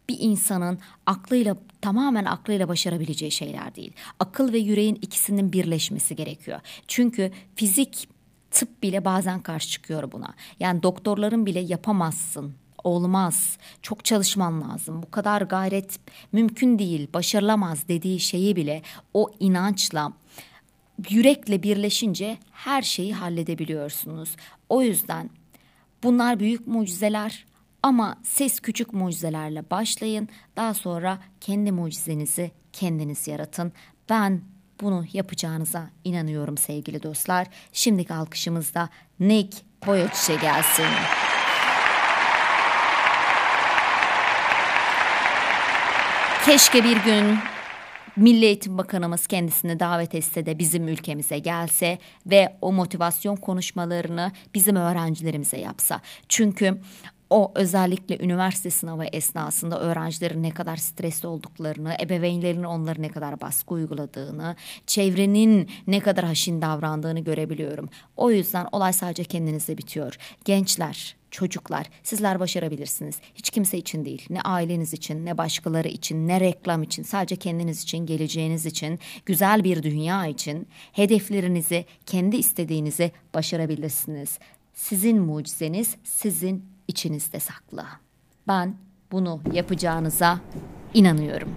bir insanın aklıyla, tamamen aklıyla başarabileceği şeyler değil. Akıl ve yüreğin ikisinin birleşmesi gerekiyor. Çünkü fizik, tıp bile bazen karşı çıkıyor buna. Yani doktorların bile yapamazsın, olmaz, çok çalışman lazım, bu kadar gayret mümkün değil, başarılamaz dediği şeyi bile o inançla, yürekle birleşince her şeyi halledebiliyorsunuz. O yüzden bunlar büyük mucizeler ama siz küçük mucizelerle başlayın. Daha sonra kendi mucizenizi kendiniz yaratın. Ben bunu yapacağınıza inanıyorum sevgili dostlar. Şimdiki alkışımızda Nick Vujicic'e gelsin. Keşke bir gün Milli Eğitim Bakanımız kendisini davet etse de bizim ülkemize gelse ve o motivasyon konuşmalarını bizim öğrencilerimize yapsa. Çünkü o özellikle üniversite sınavı esnasında öğrencilerin ne kadar stresli olduklarını, ebeveynlerin onlara ne kadar baskı uyguladığını, çevrenin ne kadar haşin davrandığını görebiliyorum. O yüzden olay sadece kendinizle bitiyor. Gençler, çocuklar, sizler başarabilirsiniz. Hiç kimse için değil. Ne aileniz için, ne başkaları için, ne reklam için. Sadece kendiniz için, geleceğiniz için, güzel bir dünya için hedeflerinizi, kendi istediğinizi başarabilirsiniz. Sizin mucizeniz sizin içinizde saklı. Ben bunu yapacağınıza inanıyorum.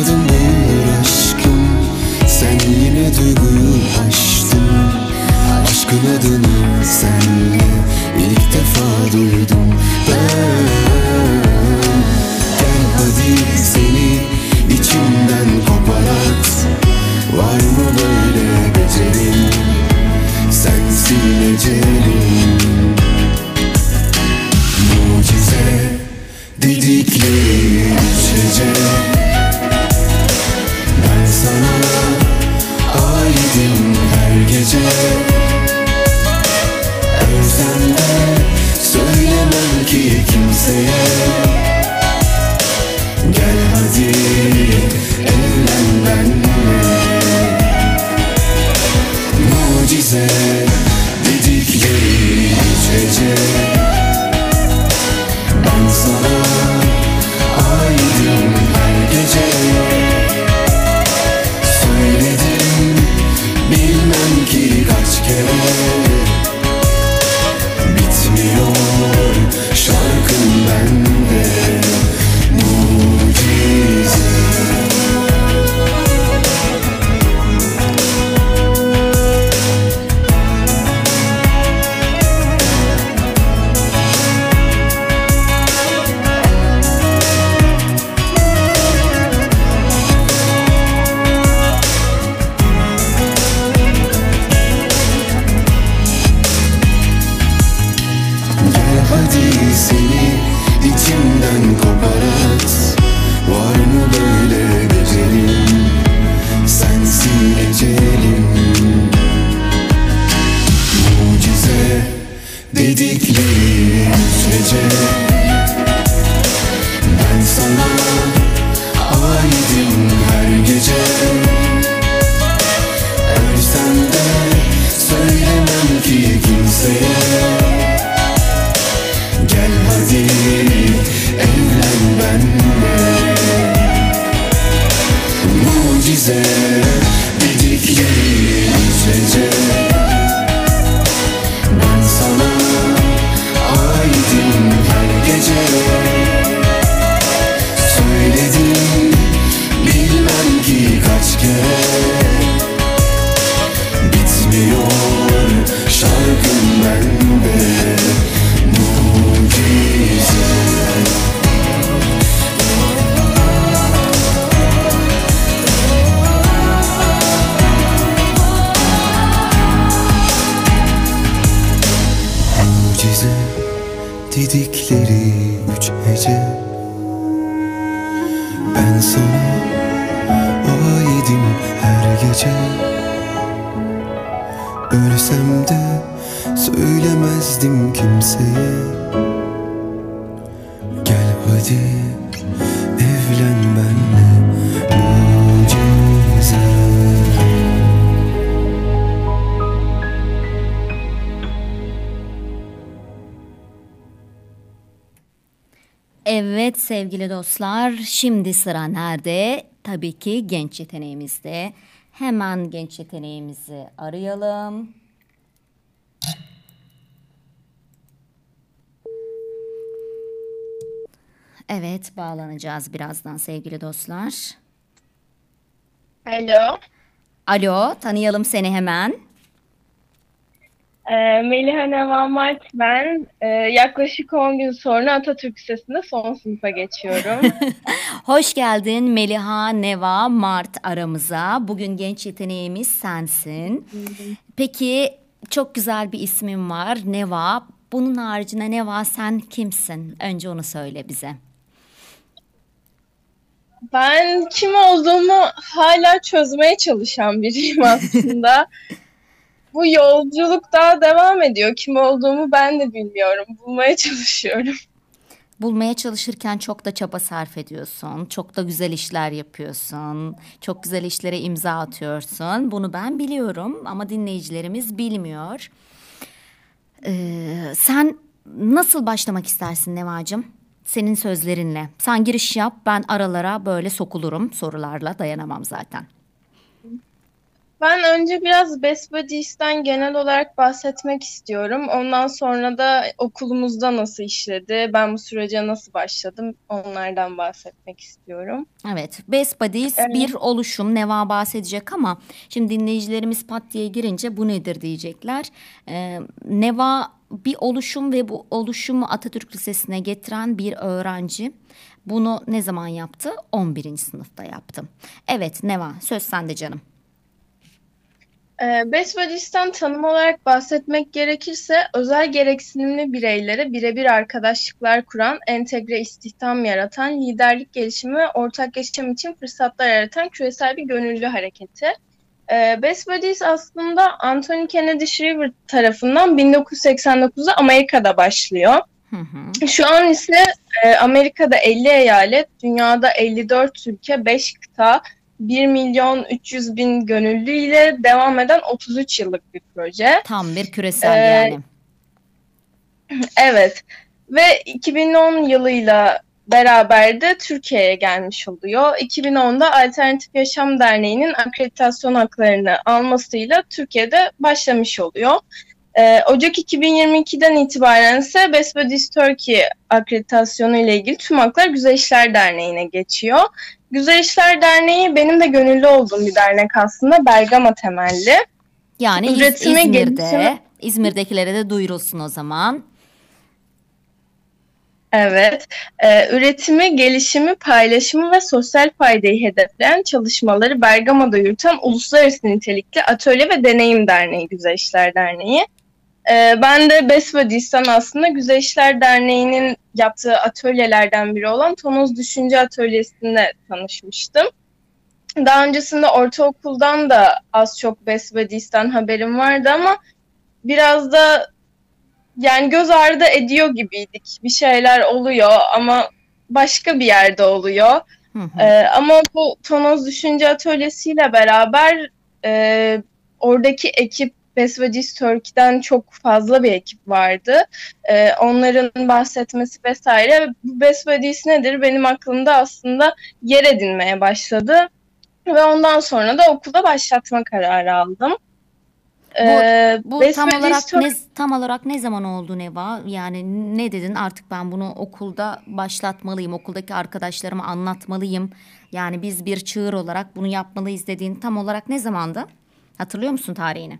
Yaşamadım onur aşkım, sen yine duyguyu aştın. Aşkın adını senle ilk defa duydum ben. Gel hadi seni içimden koparat, var mı böyle becerim, sensin ecelim. Mucize dedikleri düşecek. Ben sana aidim her gece, ölsem de söylemem ki kimseye. Gel hadi evlen benimle. Mucize dedikleri düşecek. Ben sana aidim her gece, söyledim bilmem ki kaç kere. Bitmiyor şarkım bende, mucize. Evet sevgili dostlar, şimdi sıra nerede? Tabii ki genç yeteneğimizde. Hemen genç yeteneğimizi arayalım. Evet, bağlanacağız birazdan sevgili dostlar. Alo. Alo, tanıyalım seni hemen. E, Melihaneva Mart ben. E, yaklaşık on gün sonra Atatürk Lisesi'nde son sınıfa geçiyorum. Hoş geldin Melihaneva Mart aramıza. Bugün genç yeteneğimiz sensin. Peki çok güzel bir ismin var, Neva. Bunun haricinde Neva, sen kimsin? Önce onu söyle bize. Ben kim olduğumu hala çözmeye çalışan biriyim aslında. Bu yolculuk daha devam ediyor. Kim olduğumu ben de bilmiyorum. Bulmaya çalışıyorum. Bulmaya çalışırken çok da çaba sarf ediyorsun. Çok da güzel işler yapıyorsun. Çok güzel işlere imza atıyorsun. Bunu ben biliyorum ama dinleyicilerimiz bilmiyor. Ee, sen nasıl başlamak istersin Nevacığım? Senin sözlerinle. Sen giriş yap, ben aralara böyle sokulurum sorularla, dayanamam zaten. Ben önce biraz Best Buddies'ten genel olarak bahsetmek istiyorum. Ondan sonra da okulumuzda nasıl işledi, ben bu sürece nasıl başladım, onlardan bahsetmek istiyorum. Evet, Best Buddies evet. bir oluşum, Neva bahsedecek ama şimdi dinleyicilerimiz pat diye girince bu nedir diyecekler. Ee, Neva bir oluşum ve bu oluşumu Atatürk Lisesi'ne getiren bir öğrenci. Bunu ne zaman yaptı? on birinci sınıfta yaptı. Evet Neva, söz sende canım. Best Buddies'ten tanım olarak bahsetmek gerekirse özel gereksinimli bireylere birebir arkadaşlıklar kuran, entegre istihdam yaratan, liderlik gelişimi ve ortak yaşam için fırsatlar yaratan küresel bir gönüllü hareketi. Best Buddies aslında Anthony Kennedy Shriver tarafından bin dokuz yüz seksen dokuzda Amerika'da başlıyor. Hı hı. Şu an ise Amerika'da elli eyalet, dünyada elli dört ülke, beş kıta, bir milyon üç yüz bin gönüllü ile devam eden otuz üç yıllık bir proje. Tam bir küresel ee, yani. Evet. Ve iki bin on yılıyla beraber de Türkiye'ye gelmiş oluyor. iki bin onda Alternatif Yaşam Derneği'nin akreditasyon haklarını almasıyla Türkiye'de başlamış oluyor. Ee, Ocak iki bin yirmi ikiden itibaren ise Best Buddies Turkey akreditasyonu ile ilgili tüm haklar Güzel İşler Derneği'ne geçiyor. Güzel İşler Derneği benim de gönüllü olduğum bir dernek aslında. Bergama temelli. Yani İz- İzmir'de, gelişimi... İzmir'dekilere de duyurulsun o zaman. Evet. Ee, üretimi, gelişimi, paylaşımı ve sosyal faydayı hedefleyen çalışmaları Bergama'da yürüten uluslararası nitelikli Atölye ve Deneyim Derneği, Güzel İşler Derneği. Ee, ben de Best Buddies'ten aslında Güzel İşler Derneği'nin yaptığı atölyelerden biri olan Tonoz Düşünce Atölyesi'nde tanışmıştım. Daha öncesinde ortaokuldan da az çok Best Buddies'ten haberim vardı ama biraz da yani göz ardı ediyor gibiydik. Bir şeyler oluyor ama başka bir yerde oluyor. Hı hı. Ee, ama bu Tonoz Düşünce Atölyesi'yle beraber e, oradaki ekip Best Buddies Turkey'den çok fazla bir ekip vardı. Ee, onların bahsetmesi vesaire. Bu Best Buddies nedir? Benim aklımda aslında yer edinmeye başladı. Ve ondan sonra da okulda başlatma kararı aldım. Ee, bu bu tam, olarak Turk... ne, tam olarak ne zaman oldu Neva? Yani ne dedin artık ben bunu okulda başlatmalıyım, okuldaki arkadaşlarıma anlatmalıyım. Yani biz bir çığır olarak bunu yapmalıyız dediğin tam olarak ne zamandı? Hatırlıyor musun tarihini?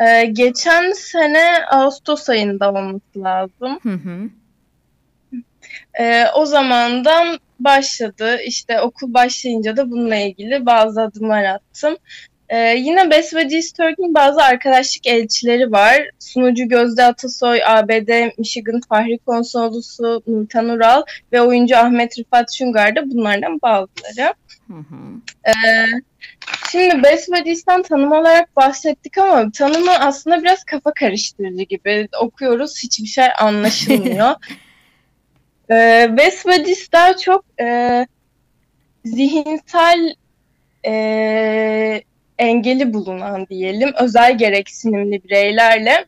Ee, geçen sene Ağustos ayında olması lazım. Hı hı. Ee, o zamandan başladı. İşte okul başlayınca da bununla ilgili bazı adımlar attım. Ee, yine Best Buddies Turkey'in bazı arkadaşlık elçileri var. Sunucu Gözde Atasoy, A B D Michigan Fahri Konsolosu Nurten Ural ve oyuncu Ahmet Rıfat Şungar da bunlardan bazıları. Hı hı. Ee, Şimdi Best Buddies'ten tanım olarak bahsettik ama tanımı aslında biraz kafa karıştırıcı gibi. Okuyoruz, hiçbir şey anlaşılmıyor. ee, Best Buddies daha çok e, zihinsel e, engeli bulunan diyelim, özel gereksinimli bireylerle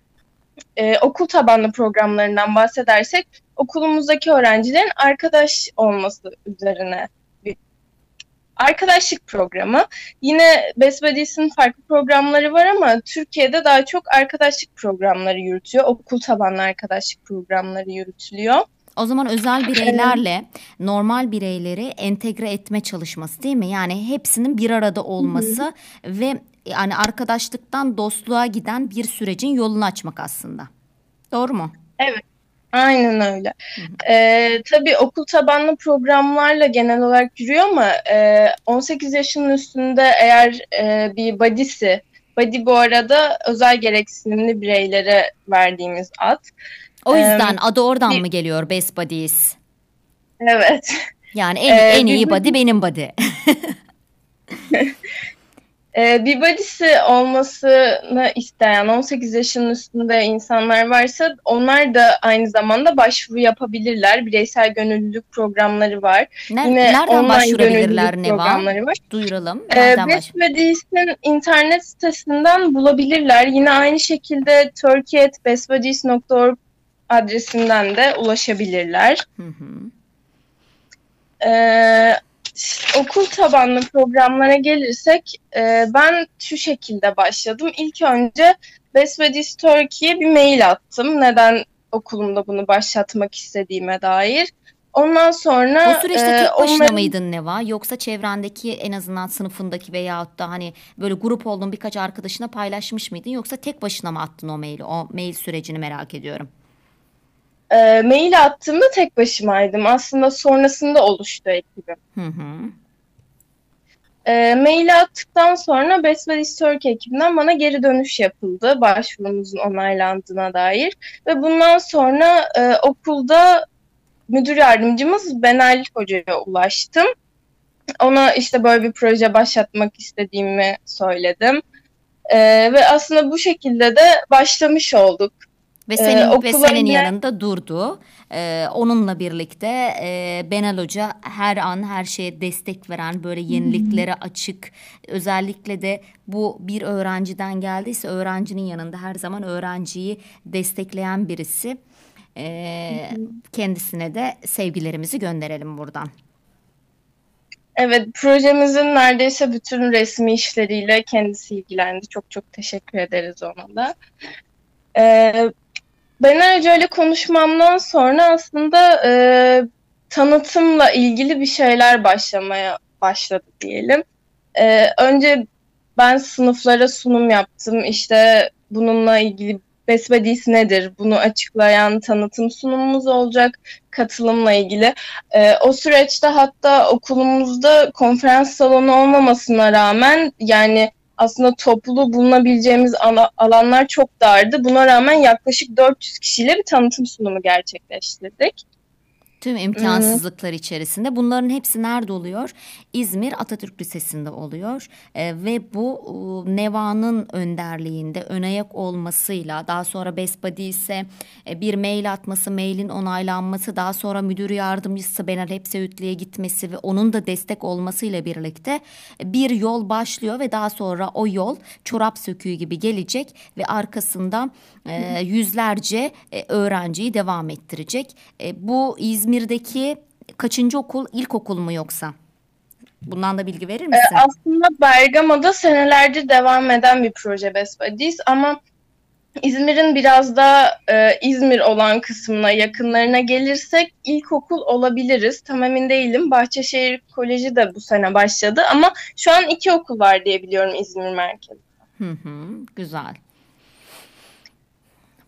e, okul tabanlı programlarından bahsedersek okulumuzdaki öğrencilerin arkadaş olması üzerine. Arkadaşlık programı. Yine Best Buddies'in farklı programları var ama Türkiye'de daha çok arkadaşlık programları yürütüyor. Okul tabanlı arkadaşlık programları yürütülüyor. O zaman özel bireylerle normal bireyleri entegre etme çalışması değil mi? Yani hepsinin bir arada olması Hı-hı. ve yani arkadaşlıktan dostluğa giden bir sürecin yolunu açmak aslında. Doğru mu? Evet. Aynen öyle. Ee, tabii okul tabanlı programlarla genel olarak yürüyor ama e, on sekiz yaşının üstünde eğer e, bir body'si, body bu arada özel gereksinimli bireylere verdiğimiz ad. O yüzden ee, adı oradan bir, mı geliyor Best Buddies? Evet. Yani en, ee, en iyi body benim body. Bir body'si olmasını isteyen on sekiz yaşının üstünde insanlar varsa onlar da aynı zamanda başvuru yapabilirler. Bireysel gönüllülük programları var. Ne, Yine nereden başvurabilirler Neva? Duyuralım. Nereden Best Buddies'in internet sitesinden bulabilirler. Yine aynı şekilde turkey at best buddies dot org adresinden de ulaşabilirler. Hı hı. Ee, okul tabanlı programlara gelirsek e, ben şu şekilde başladım. İlk önce Best Buddies Turkey'ye bir mail attım. Neden okulumda bunu başlatmak istediğime dair. Ondan sonra... O süreçte e, tek başına onların... mıydın Neva? Yoksa çevrendeki en azından sınıfındaki veyahut da hani böyle grup olduğun birkaç arkadaşına paylaşmış mıydın? Yoksa tek başına mı attın o maili? O mail sürecini merak ediyorum. E, mail attığımda tek başımaydım. Aslında sonrasında oluştu ekibim. Hı hı. E, maili attıktan sonra Best Buddies Turkey ekibinden bana geri dönüş yapıldı. Başvurumuzun onaylandığına dair. Ve bundan sonra e, okulda... Müdür yardımcımız Benel Hoca'ya ulaştım. Ona işte böyle bir proje başlatmak istediğimi söyledim. Ee, ve aslında bu şekilde de başlamış olduk. Ve senin, ee, ve senin yanında durdu. Ee, onunla birlikte e, Benel Hoca her an her şeye destek veren, böyle yeniliklere hmm. açık. Özellikle de bu bir öğrenciden geldiyse öğrencinin yanında her zaman öğrenciyi destekleyen birisi. Ee, kendisine de sevgilerimizi gönderelim buradan. Evet, projemizin neredeyse bütün resmi işleriyle kendisi ilgilendi. Çok çok teşekkür ederiz ona da. Ee, ben öyle konuşmamdan sonra aslında e, tanıtımla ilgili bir şeyler başlamaya başladı diyelim. Ee, önce ben sınıflara sunum yaptım. İşte bununla ilgili Best Buddies nedir? Bunu açıklayan tanıtım sunumumuz olacak katılımla ilgili. Ee, o süreçte hatta okulumuzda konferans salonu olmamasına rağmen yani aslında toplu bulunabileceğimiz al- alanlar çok dardı. Buna rağmen yaklaşık dört yüz kişiyle bir tanıtım sunumu gerçekleştirdik. Tüm imkansızlıklar hmm. içerisinde. Bunların hepsi nerede oluyor? İzmir Atatürk Lisesi'nde oluyor. E, ve bu e, Neva'nın önderliğinde önayak olmasıyla, daha sonra Best Buddy ise e, bir mail atması, mailin onaylanması, daha sonra müdür yardımcısı Benel Hepsevütlü'ye gitmesi ve onun da destek olmasıyla birlikte e, bir yol başlıyor ve daha sonra o yol çorap söküğü gibi gelecek ve arkasında e, yüzlerce e, öğrenciyi devam ettirecek. E, bu İzmir İzmir'deki kaçıncı okul? İlkokul mu yoksa? Bundan da bilgi verir misin? Aslında Bergama'da senelerce devam eden bir proje Best Buddies ama İzmir'in biraz daha e, İzmir olan kısmına, yakınlarına gelirsek ilkokul olabiliriz. Tam emin değilim. Bahçeşehir Koleji de bu sene başladı ama şu an iki okul var diye biliyorum İzmir merkezde. Hı hı, güzel.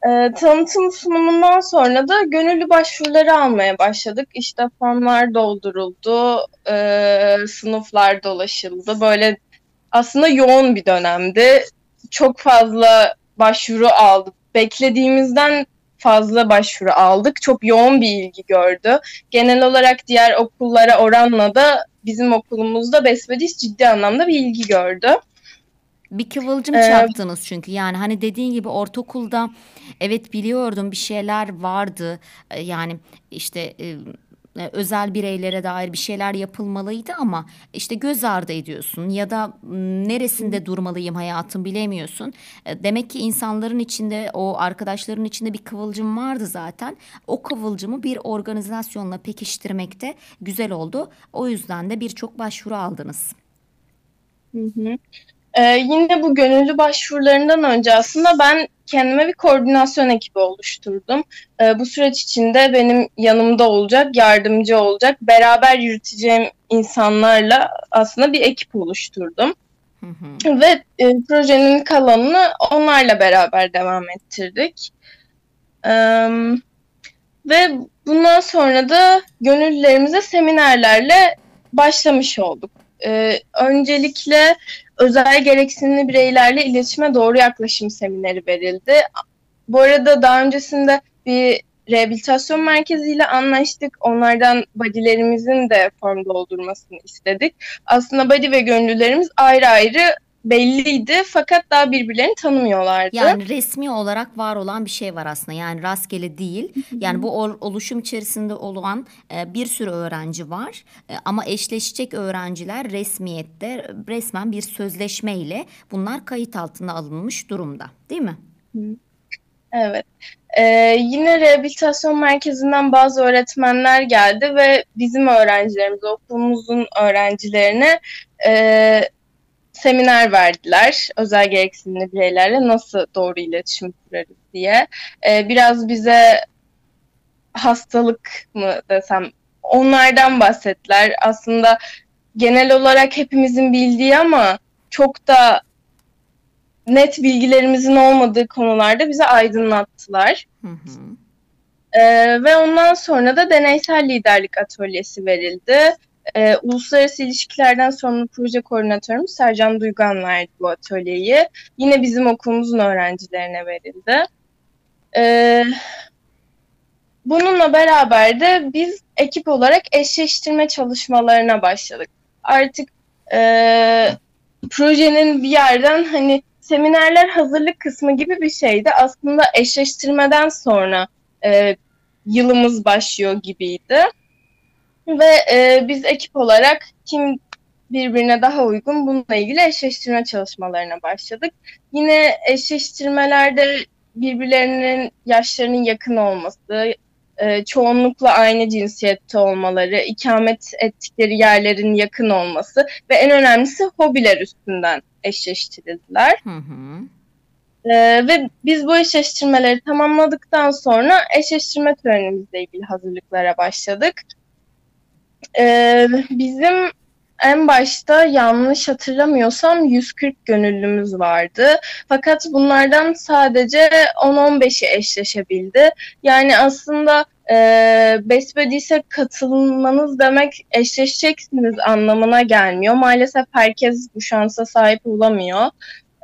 E, tanıtım sunumundan sonra da gönüllü başvuruları almaya başladık. İşte formlar dolduruldu, e, sınıflar dolaşıldı. Böyle aslında yoğun bir dönemdi. Çok fazla başvuru aldık. Beklediğimizden fazla başvuru aldık. Çok yoğun bir ilgi gördü. Genel olarak diğer okullara oranla da bizim okulumuzda Best Buddies ciddi anlamda bir ilgi gördü. Bir kıvılcım ee, çarptınız çünkü yani hani dediğin gibi ortaokulda evet biliyordum bir şeyler vardı yani işte özel bireylere dair bir şeyler yapılmalıydı ama işte göz ardı ediyorsun ya da neresinde durmalıyım hayatım bilemiyorsun. Demek ki insanların içinde o arkadaşların içinde bir kıvılcım vardı zaten. O kıvılcımı bir organizasyonla pekiştirmek de güzel oldu. O yüzden de birçok başvuru aldınız. Hı hı. Ee, yine bu gönüllü başvurularından önce aslında ben kendime bir koordinasyon ekibi oluşturdum. Ee, bu süreç içinde benim yanımda olacak, yardımcı olacak, beraber yürüteceğim insanlarla aslında bir ekip oluşturdum. Hı hı. Ve e, projenin kalanını onlarla beraber devam ettirdik. Ee, ve bundan sonra da gönüllülerimize seminerlerle başlamış olduk. Ee, öncelikle özel gereksinimli bireylerle iletişime doğru yaklaşım semineri verildi. Bu arada daha öncesinde bir rehabilitasyon merkeziyle anlaştık. Onlardan body'lerimizin de form doldurmasını istedik. Aslında body ve gönüllülerimiz ayrı ayrı belliydi fakat daha birbirlerini tanımıyorlardı. Yani resmi olarak var olan bir şey var aslında. Yani rastgele değil. Yani bu oluşum içerisinde olan bir sürü öğrenci var. Ama eşleşecek öğrenciler resmiyette resmen bir sözleşmeyle bunlar kayıt altına alınmış durumda. Değil mi? Evet. Ee, yine rehabilitasyon merkezinden bazı öğretmenler geldi ve bizim öğrencilerimiz, okulumuzun öğrencilerine e, seminer verdiler. Özel gereksinimli bireylerle nasıl doğru iletişim kurarız diye. Ee, biraz bize hastalık mı desem, onlardan bahsettiler. Aslında genel olarak hepimizin bildiği ama çok da net bilgilerimizin olmadığı konularda bizi aydınlattılar. Hı hı. Ee, ve ondan sonra da deneysel liderlik atölyesi verildi. Ee, Uluslararası ilişkilerden sorumlu proje koordinatörümüz Sercan Duygan verdi bu atölyeyi. Yine bizim okulumuzun öğrencilerine verildi. Ee, bununla beraber de biz ekip olarak eşleştirme çalışmalarına başladık. Artık e, projenin bir yerden hani seminerler hazırlık kısmı gibi bir şeydi. Aslında eşleştirmeden sonra e, yılımız başlıyor gibiydi. Ve e, biz ekip olarak kim birbirine daha uygun bununla ilgili eşleştirme çalışmalarına başladık. Yine eşleştirmelerde birbirlerinin yaşlarının yakın olması, e, çoğunlukla aynı cinsiyette olmaları, ikamet ettikleri yerlerin yakın olması ve en önemlisi hobiler üstünden eşleştirildiler. Hı hı. Ee, ve biz bu eşleştirmeleri tamamladıktan sonra eşleştirme törenimizle ilgili hazırlıklara başladık. Ee, bizim en başta yanlış hatırlamıyorsam yüz kırk gönüllümüz vardı. Fakat bunlardan sadece on on beşi eşleşebildi. Yani aslında e, Best Buddies'e katılmanız demek eşleşeceksiniz anlamına gelmiyor. Maalesef herkes bu şansa sahip olamıyor.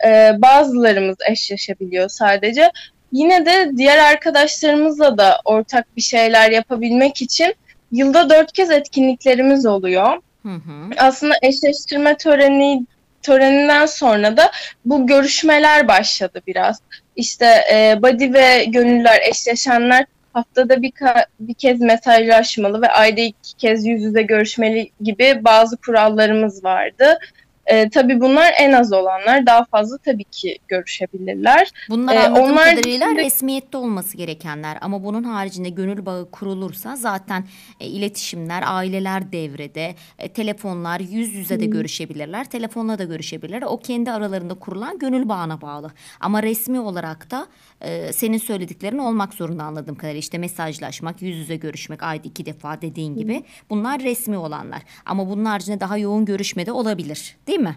E, bazılarımız eşleşebiliyor sadece. Yine de diğer arkadaşlarımızla da ortak bir şeyler yapabilmek için yılda dört kez etkinliklerimiz oluyor. Hı hı. Aslında eşleştirme töreni töreninden sonra da bu görüşmeler başladı biraz. İşte e, body ve gönüller eşleşenler haftada bir, ka- bir kez mesajlaşmalı ve ayda iki kez yüz yüze görüşmeli gibi bazı kurallarımız vardı. E, tabii bunlar en az olanlar. Daha fazla tabii ki görüşebilirler. Bunlar anladığım e, onlar kadarıyla de resmiyette olması gerekenler. Ama bunun haricinde gönül bağı kurulursa zaten e, iletişimler, aileler devrede, e, telefonlar, yüz yüze de görüşebilirler, telefonla da görüşebilirler. O kendi aralarında kurulan gönül bağına bağlı. Ama resmi olarak da e, senin söylediklerin olmak zorunda anladığım kadarıyla. İşte mesajlaşmak, yüz yüze görüşmek, ayda iki defa dediğin gibi. Bunlar resmi olanlar. Ama bunun haricinde daha yoğun görüşmede olabilir. Değil mi?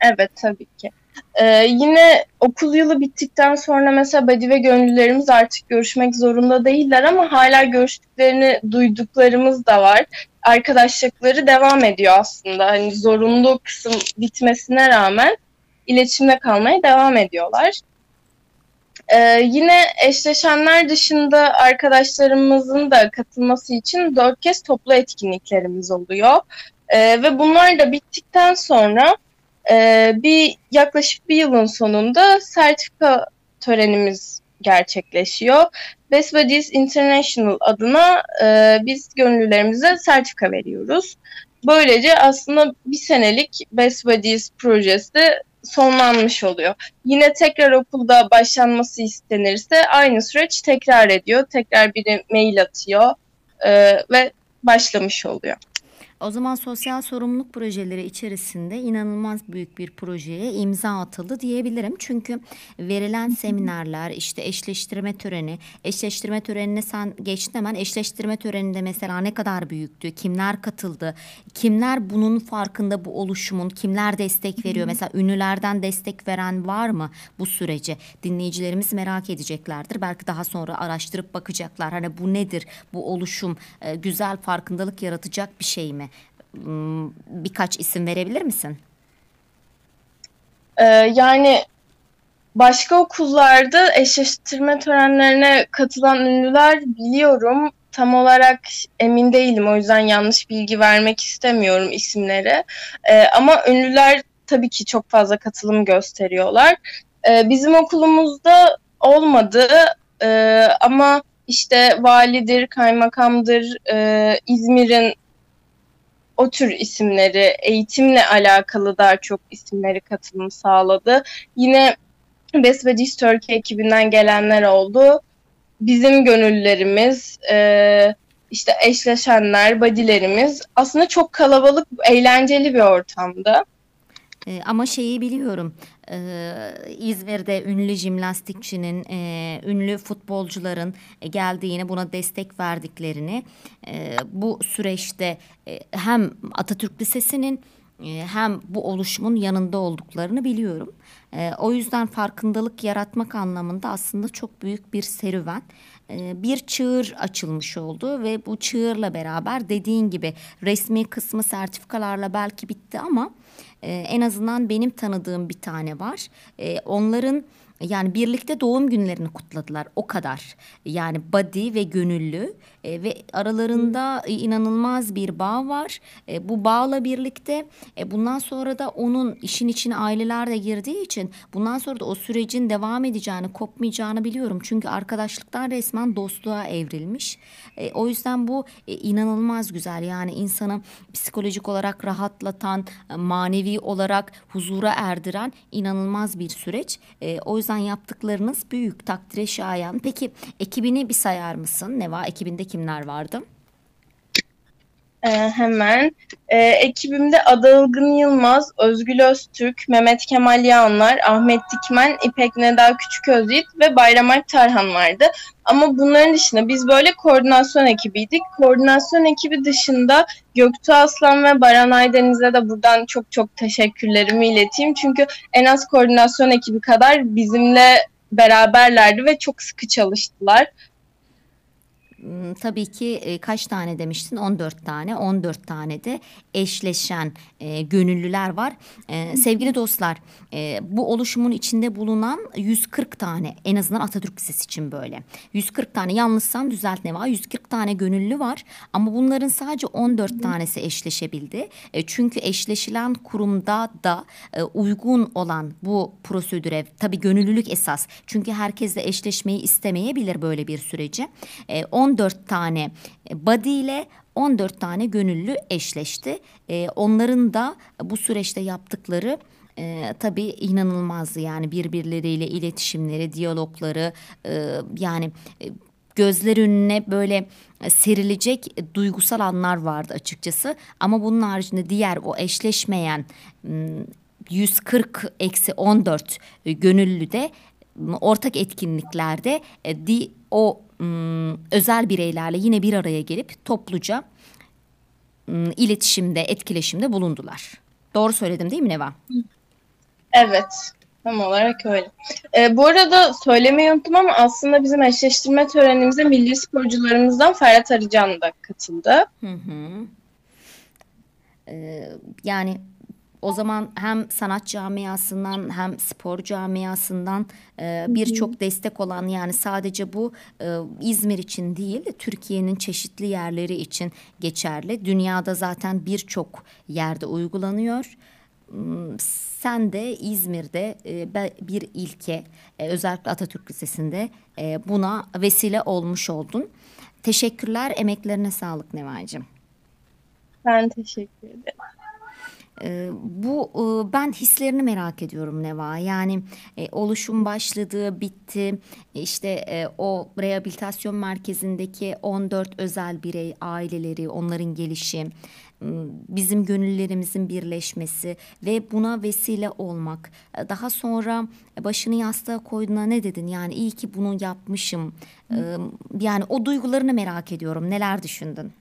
Evet, tabii ki. Ee, yine okul yılı bittikten sonra mesela badi ve gönüllülerimiz artık görüşmek zorunda değiller ama hala görüştüklerini duyduklarımız da var. Arkadaşlıkları devam ediyor aslında. Hani zorunlu kısım bitmesine rağmen iletişimde kalmaya devam ediyorlar. Ee, yine eşleşenler dışında arkadaşlarımızın da katılması için dört kez toplu etkinliklerimiz oluyor. Ee, ve bunlar da bittikten sonra e, bir yaklaşık bir yılın sonunda sertifika törenimiz gerçekleşiyor. Best Buddies International adına e, biz gönüllülerimize sertifika veriyoruz. Böylece aslında bir senelik Best Buddies projesi sonlanmış oluyor. Yine tekrar okulda başlanması istenirse aynı süreç tekrar ediyor. Tekrar biri mail atıyor e, ve başlamış oluyor. O zaman sosyal sorumluluk projeleri içerisinde inanılmaz büyük bir projeye imza atıldı diyebilirim. Çünkü verilen seminerler, işte eşleştirme töreni, eşleştirme törenine sen geçtin hemen, eşleştirme töreninde mesela ne kadar büyüktü, kimler katıldı, kimler bunun farkında, bu oluşumun, kimler destek veriyor? Mesela ünlülerden destek veren var mı bu sürece? Dinleyicilerimiz merak edeceklerdir. Belki daha sonra araştırıp bakacaklar. Hani bu nedir, bu oluşum, güzel farkındalık yaratacak bir şey mi? Birkaç isim verebilir misin? Ee, yani başka okullarda eşleştirme törenlerine katılan ünlüler biliyorum. Tam olarak emin değilim. O yüzden yanlış bilgi vermek istemiyorum isimlere. Ee, ama ünlüler tabii ki çok fazla katılım gösteriyorlar. Ee, bizim okulumuzda olmadı ee, ama işte validir, kaymakamdır, e, İzmir'in o tür isimleri, eğitimle alakalı daha çok isimleri katılım sağladı. Yine Best Buddies Türkiye ekibinden gelenler oldu. bizim gönüllerimiz, e, işte eşleşenler, badilerimiz aslında çok kalabalık, eğlenceli bir ortamda. E, ama şeyi biliyorum, e, İzmir'de ünlü jimnastikçinin, e, ünlü futbolcuların geldiğini, buna destek verdiklerini, e, bu süreçte e, hem Atatürk Lisesi'nin hem bu oluşumun yanında olduklarını biliyorum. E, o yüzden farkındalık yaratmak anlamında aslında çok büyük bir serüven. E, bir çığır açılmış oldu ve bu çığırla beraber dediğin gibi resmi kısmı sertifikalarla belki bitti ama e, en azından benim tanıdığım bir tane var. E, onların yani birlikte doğum günlerini kutladılar, o kadar. Yani body ve gönüllü e, ve aralarında inanılmaz bir bağ var. E, bu bağla birlikte e, bundan sonra da onun işin içine aileler de girdiği için bundan sonra da o sürecin devam edeceğini, kopmayacağını biliyorum. Çünkü arkadaşlıktan resmen dostluğa evrilmiş. E, o yüzden bu e, inanılmaz güzel. Yani insanı psikolojik olarak rahatlatan, manevi olarak huzura erdiren inanılmaz bir süreç. E, o yüzden yaptıklarınız büyük, takdire şayan. Peki ekibini bir sayar mısın? Neva, ekibinde kimler vardı? Ee, hemen. Ee, ekibimde Adılgın Yılmaz, Özgül Öztürk, Mehmet Kemal Yağınlar, Ahmet Dikmen, İpek Neda Küçüköz Yiğit ve Bayram Ay Tarhan vardı. Ama bunların dışında biz böyle koordinasyon ekibiydik. Koordinasyon ekibi dışında Göktu Aslan ve Baran Aydeniz'e de buradan çok çok teşekkürlerimi ileteyim. Çünkü en az koordinasyon ekibi kadar bizimle beraberlerdi ve çok sıkı çalıştılar. Tabii ki kaç tane demiştin? on dört tane. on dört tane de eşleşen e, gönüllüler var. E, sevgili dostlar, e, bu oluşumun içinde bulunan yüz kırk tane, en azından Atatürk Lisesi için böyle. yüz kırk tane, yanlışsam düzelt Neva, yüz kırk tane gönüllü var ama bunların sadece on dört tanesi eşleşebildi. E, çünkü eşleşilen kurumda da e, uygun olan bu prosedüre, tabii gönüllülük esas. Çünkü herkes de eşleşmeyi istemeyebilir böyle bir süreci. E, on dört tane body ile on dört tane gönüllü eşleşti. Ee, onların da bu süreçte yaptıkları e, tabii inanılmazdı. Yani birbirleriyle iletişimleri, diyalogları, e, yani e, gözler önüne böyle serilecek duygusal anlar vardı açıkçası. Ama bunun haricinde diğer o eşleşmeyen yüz kırk eksi on dört gönüllü de ortak etkinliklerde e, di, o özel bireylerle yine bir araya gelip topluca iletişimde, etkileşimde bulundular. Doğru söyledim değil mi Neva? Evet, tam olarak öyle. E, bu arada söylemeyi unuttum ama aslında bizim eşleştirme törenimize milli sporcularımızdan Ferhat Arıcan da katıldı. Hı hı. E, yani... O zaman hem sanat camiasından hem spor camiasından e, birçok destek olan, yani sadece bu e, İzmir için değil, Türkiye'nin çeşitli yerleri için geçerli. Dünyada zaten birçok yerde uygulanıyor. Sen de İzmir'de e, bir ilke, e, özellikle Atatürk Lisesi'nde e, buna vesile olmuş oldun. Teşekkürler, emeklerine sağlık Nevacığım. Ben teşekkür ederim. Ee, bu e, ben hislerini merak ediyorum Neva. Yani e, oluşum başladı, bitti. İşte e, o rehabilitasyon merkezindeki on dört özel birey, aileleri, onların gelişi, bizim gönüllerimizin birleşmesi ve buna vesile olmak. Daha sonra başını yastığa koyduğuna ne dedin? Yani iyi ki bunu yapmışım. Ee, yani o duygularını merak ediyorum. Neler düşündün?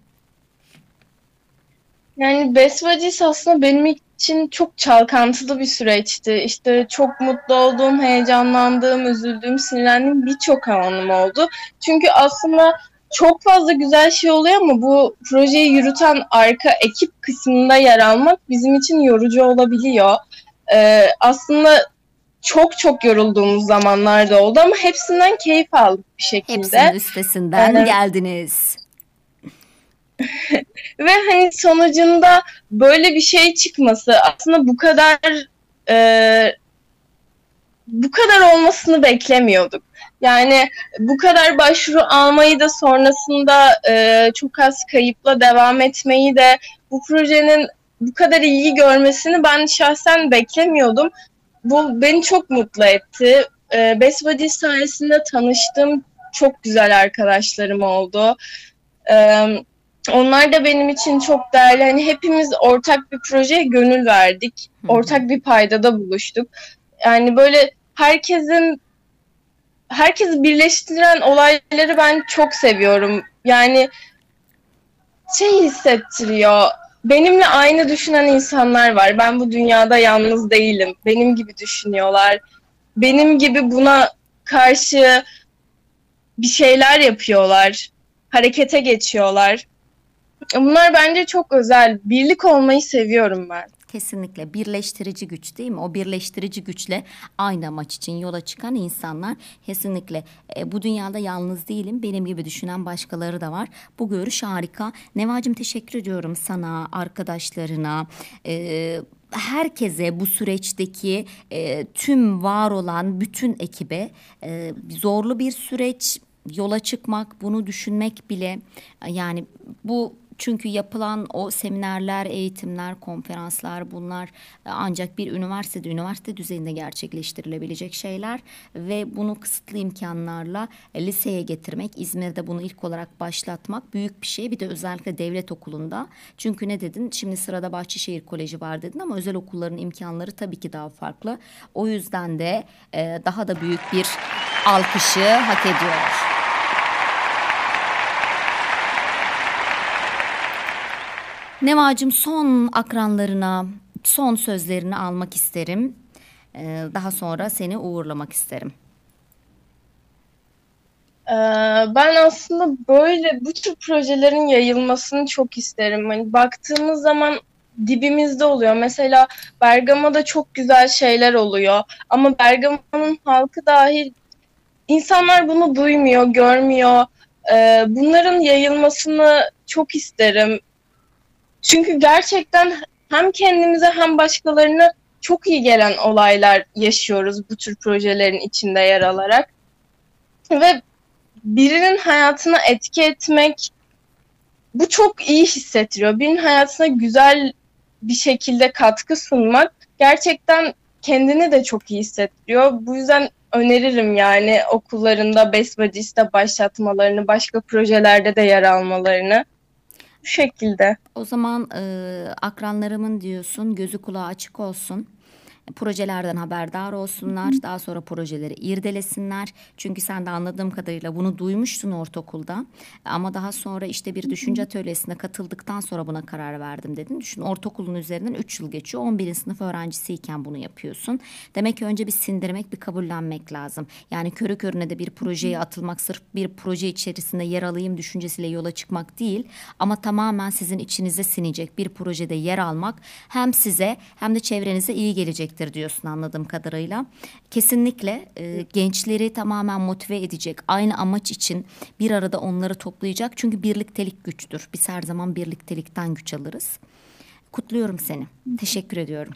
Yani Best Buddies aslında benim için çok çalkantılı bir süreçti. İşte çok mutlu olduğum, heyecanlandığım, üzüldüğüm, sinirlendiğim birçok anım oldu. Çünkü aslında çok fazla güzel şey oluyor ama bu projeyi yürüten arka ekip kısmında yer almak bizim için yorucu olabiliyor. Ee, aslında çok çok yorulduğumuz zamanlar da oldu ama hepsinden keyif aldık bir şekilde. Hepsinin üstesinden yani... geldiniz. Ve hani sonucunda böyle bir şey çıkması, aslında bu kadar e, bu kadar olmasını beklemiyorduk. Yani bu kadar başvuru almayı da, sonrasında e, çok az kayıpla devam etmeyi de, bu projenin bu kadar ilgi görmesini ben şahsen beklemiyordum. Bu beni çok mutlu etti. E, Best Buddies sayesinde tanıştığım çok güzel arkadaşlarım oldu. Ee, onlar da benim için çok değerli. Hani hepimiz ortak bir projeye gönül verdik. Ortak bir paydada buluştuk. Yani böyle herkesin herkesi birleştiren olayları ben çok seviyorum. Yani şey hissettiriyor. Benimle aynı düşünen insanlar var. Ben bu dünyada yalnız değilim. Benim gibi düşünüyorlar. Benim gibi buna karşı bir şeyler yapıyorlar. Harekete geçiyorlar. Bunlar bence çok özel. Birlik olmayı seviyorum ben. Kesinlikle birleştirici güç değil mi? O birleştirici güçle aynı amaç için yola çıkan insanlar kesinlikle e, bu dünyada yalnız değilim. Benim gibi düşünen başkaları da var. Bu görüş harika. Nevacığım teşekkür ediyorum sana, arkadaşlarına. E, Herkese bu süreçteki e, tüm var olan bütün ekibe e, zorlu bir süreç, yola çıkmak, bunu düşünmek bile yani bu çünkü yapılan o seminerler, eğitimler, konferanslar bunlar ancak bir üniversitede, üniversite düzeyinde gerçekleştirilebilecek şeyler ve bunu kısıtlı imkanlarla liseye getirmek, İzmir'de bunu ilk olarak başlatmak büyük bir şey. Bir de özellikle devlet okulunda. Çünkü ne dedin? Şimdi sırada Bahçeşehir Koleji var dedin ama özel okulların imkanları tabii ki daha farklı. O yüzden de daha da büyük bir alkışı hak ediyor. Nevacığım son akranlarına, son sözlerini almak isterim. Ee, daha sonra seni uğurlamak isterim. Ee, ben aslında böyle bu tür projelerin yayılmasını çok isterim. Hani baktığımız zaman dibimizde oluyor. Mesela Bergama'da çok güzel şeyler oluyor. Ama Bergama'nın halkı dahil insanlar bunu duymuyor, görmüyor. Ee, bunların yayılmasını çok isterim. Çünkü gerçekten hem kendimize hem başkalarına çok iyi gelen olaylar yaşıyoruz bu tür projelerin içinde yer alarak. Ve birinin hayatına etki etmek, bu çok iyi hissettiriyor. Birinin hayatına güzel bir şekilde katkı sunmak gerçekten kendini de çok iyi hissettiriyor. Bu yüzden öneririm yani okullarında Best Buddies'te başlatmalarını, başka projelerde de yer almalarını. Bu şekilde. O zaman e, akranlarımın diyorsun gözü kulağı açık olsun. Projelerden haberdar olsunlar. Daha sonra projeleri irdelesinler. Çünkü sen de anladığım kadarıyla bunu duymuştun ortaokulda. Ama daha sonra işte bir düşünce atölyesine katıldıktan sonra buna karar verdim dedin. Düşün ortaokulun üzerinden üç yıl geçiyor. on birinci sınıf öğrencisiyken bunu yapıyorsun. Demek ki önce bir sindirmek, bir kabullenmek lazım. Yani körü körüne de bir projeye atılmak, sırf bir proje içerisinde yer alayım düşüncesiyle yola çıkmak değil. Ama tamamen sizin içinize sinecek bir projede yer almak hem size hem de çevrenize iyi gelecek diyorsun anladığım kadarıyla. Kesinlikle e, gençleri tamamen motive edecek. Aynı amaç için bir arada onları toplayacak. Çünkü birliktelik güçtür. Biz her zaman birliktelikten güç alırız. Kutluyorum seni. Teşekkür ediyorum.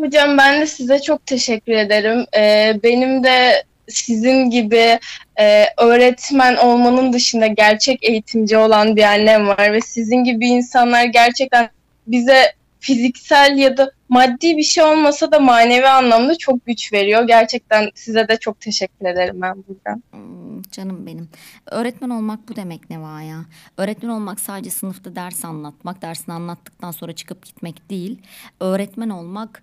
Hocam ben de size çok teşekkür ederim. Ee, benim de sizin gibi e, öğretmen olmanın dışında gerçek eğitimci olan bir annem var ve sizin gibi insanlar gerçekten bize fiziksel ya da maddi bir şey olmasa da manevi anlamda çok güç veriyor. Gerçekten size de çok teşekkür ederim ben buradan. Hmm, canım benim. Öğretmen olmak bu demek Neva ya. Öğretmen olmak sadece sınıfta ders anlatmak, dersini anlattıktan sonra çıkıp gitmek değil. Öğretmen olmak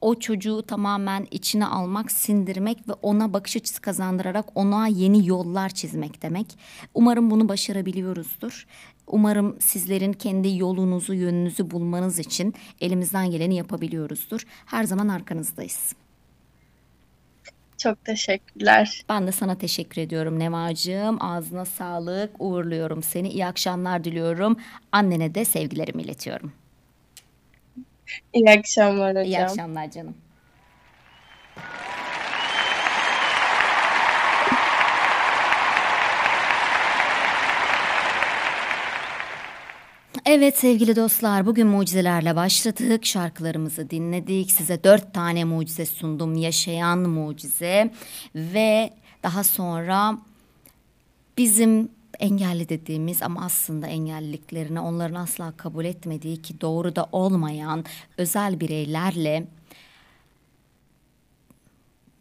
o çocuğu tamamen içine almak, sindirmek ve ona bakış açısı kazandırarak ona yeni yollar çizmek demek. Umarım bunu başarabiliyoruzdur. Umarım sizlerin kendi yolunuzu, yönünüzü bulmanız için elimizden geleni yapabiliyoruzdur. Her zaman arkanızdayız. Çok teşekkürler. Ben de sana teşekkür ediyorum Nevacığım. Ağzına sağlık, uğurluyorum seni. İyi akşamlar diliyorum. Annene de sevgilerimi iletiyorum. İyi akşamlar hocam. İyi akşamlar canım. Evet sevgili dostlar, bugün mucizelerle başladık, şarkılarımızı dinledik, size dört tane mucize sundum, yaşayan mucize ve daha sonra bizim engelli dediğimiz ama aslında engelliliklerini onların asla kabul etmediği ki doğru da olmayan özel bireylerle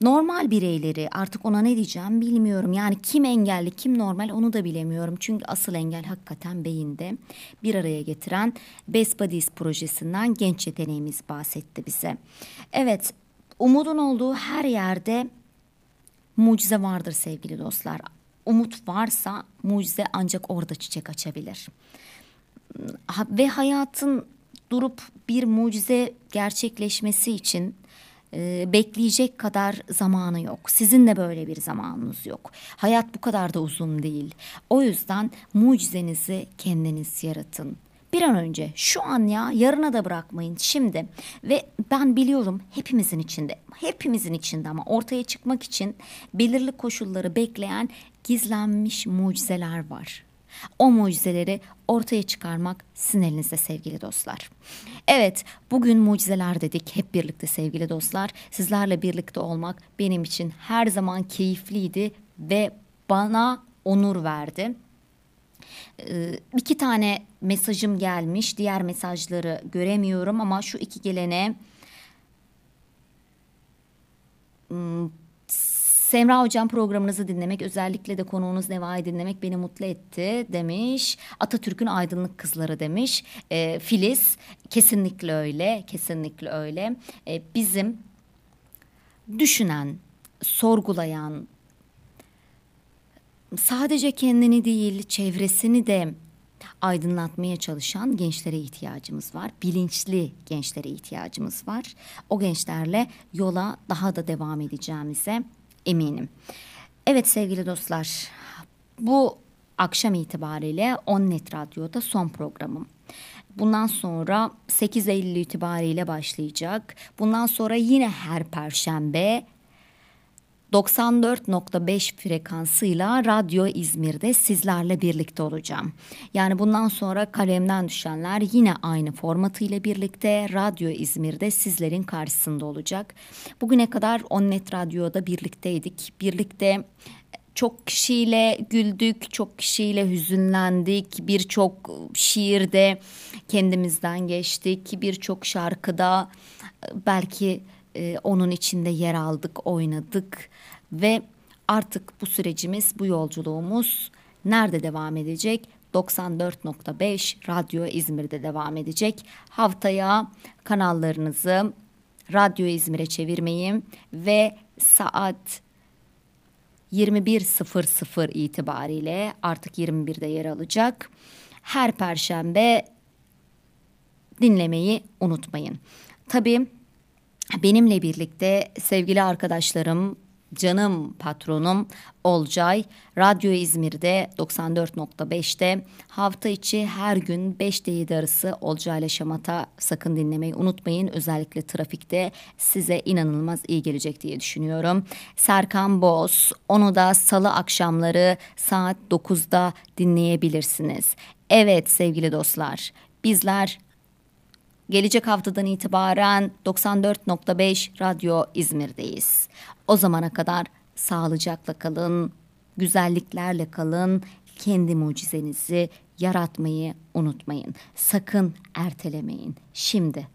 normal bireyleri, artık ona ne diyeceğim bilmiyorum. Yani kim engelli, kim normal onu da bilemiyorum. Çünkü asıl engel hakikaten beyinde. Bir araya getiren Best Buddies projesinden genç yeteneğimiz bahsetti bize. Evet, umudun olduğu her yerde mucize vardır sevgili dostlar. Umut varsa mucize ancak orada çiçek açabilir. Ve hayatın durup bir mucize gerçekleşmesi için e, bekleyecek kadar zamanı yok. Sizin de böyle bir zamanınız yok. Hayat bu kadar da uzun değil. O yüzden mucizenizi kendiniz yaratın. Bir an önce, şu an ya, yarına da bırakmayın, şimdi. Ve ben biliyorum hepimizin içinde, hepimizin içinde ama ortaya çıkmak için belirli koşulları bekleyen gizlenmiş mucizeler var. O mucizeleri ortaya çıkarmak sizin elinizde sevgili dostlar. Evet, bugün mucizeler dedik hep birlikte sevgili dostlar. Sizlerle birlikte olmak benim için her zaman keyifliydi ve bana onur verdi. Ee, iki tane mesajım gelmiş. Diğer mesajları göremiyorum ama şu iki gelene... Hmm, Semra Hocam, programınızı dinlemek, özellikle de konuğunuz Neva'yı dinlemek beni mutlu etti demiş. Atatürk'ün aydınlık kızları demiş. E, Filiz, kesinlikle öyle, kesinlikle öyle. E, bizim düşünen, sorgulayan, sadece kendini değil çevresini de aydınlatmaya çalışan gençlere ihtiyacımız var. Bilinçli gençlere ihtiyacımız var. O gençlerle yola daha da devam edeceğimize eminim. Evet sevgili dostlar, bu akşam itibariyle on Net Radyo'da son programım. Bundan sonra sekiz Eylül itibariyle başlayacak. Bundan sonra yine her perşembe doksan dört nokta beş frekansıyla Radyo İzmir'de sizlerle birlikte olacağım. Yani bundan sonra kalemden düşenler yine aynı formatıyla birlikte Radyo İzmir'de sizlerin karşısında olacak. Bugüne kadar on Net Radyo'da birlikteydik. Birlikte çok kişiyle güldük, çok kişiyle hüzünlendik. Birçok şiirde kendimizden geçtik. Birçok şarkıda belki... onun içinde yer aldık, oynadık ve artık bu sürecimiz, bu yolculuğumuz nerede devam edecek? doksan dört nokta beş Radyo İzmir'de devam edecek. Haftaya kanallarınızı Radyo İzmir'e çevirmeyi ve saat yirmi bir sıfır sıfır itibariyle artık yirmi birde yer alacak. Her perşembe dinlemeyi unutmayın. Tabii benimle birlikte sevgili arkadaşlarım, canım patronum Olcay, Radyo İzmir'de doksan dört nokta beşte hafta içi her gün beşte yedi arası Olcay'la Şamata sakın dinlemeyi unutmayın. Özellikle trafikte size inanılmaz iyi gelecek diye düşünüyorum. Serkan Boz, onu da salı akşamları saat dokuzda dinleyebilirsiniz. Evet sevgili dostlar, bizler... gelecek haftadan itibaren doksan dört nokta beş Radyo İzmir'deyiz. O zamana kadar sağlıcakla kalın, güzelliklerle kalın, kendi mucizenizi yaratmayı unutmayın. Sakın ertelemeyin. Şimdi,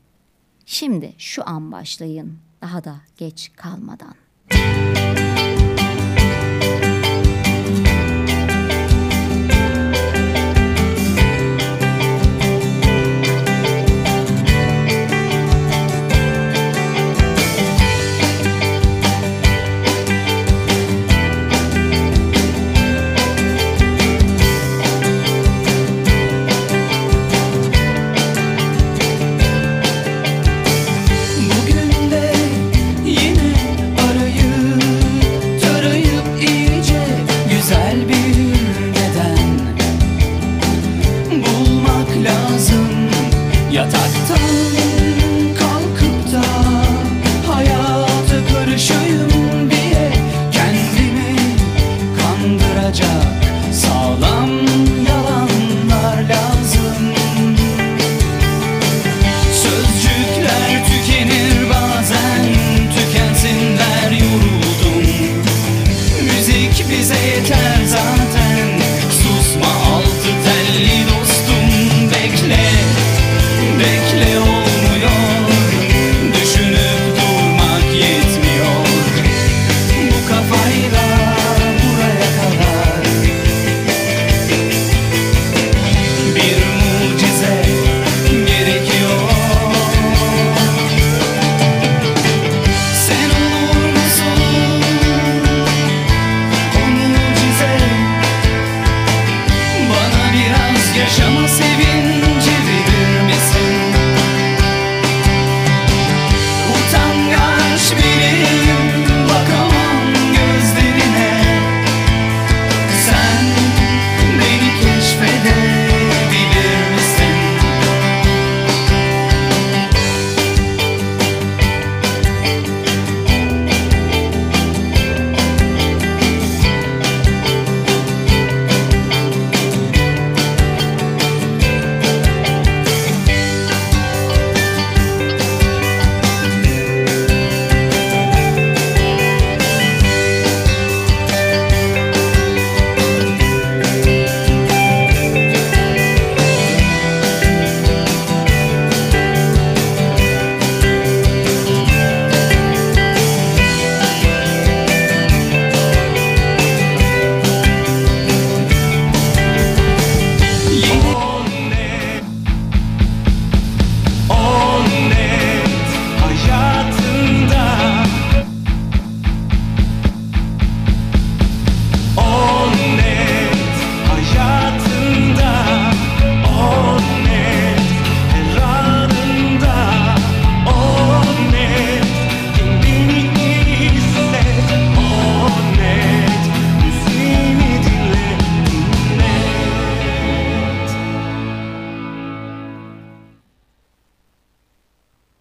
şimdi şu an başlayın, daha da geç kalmadan.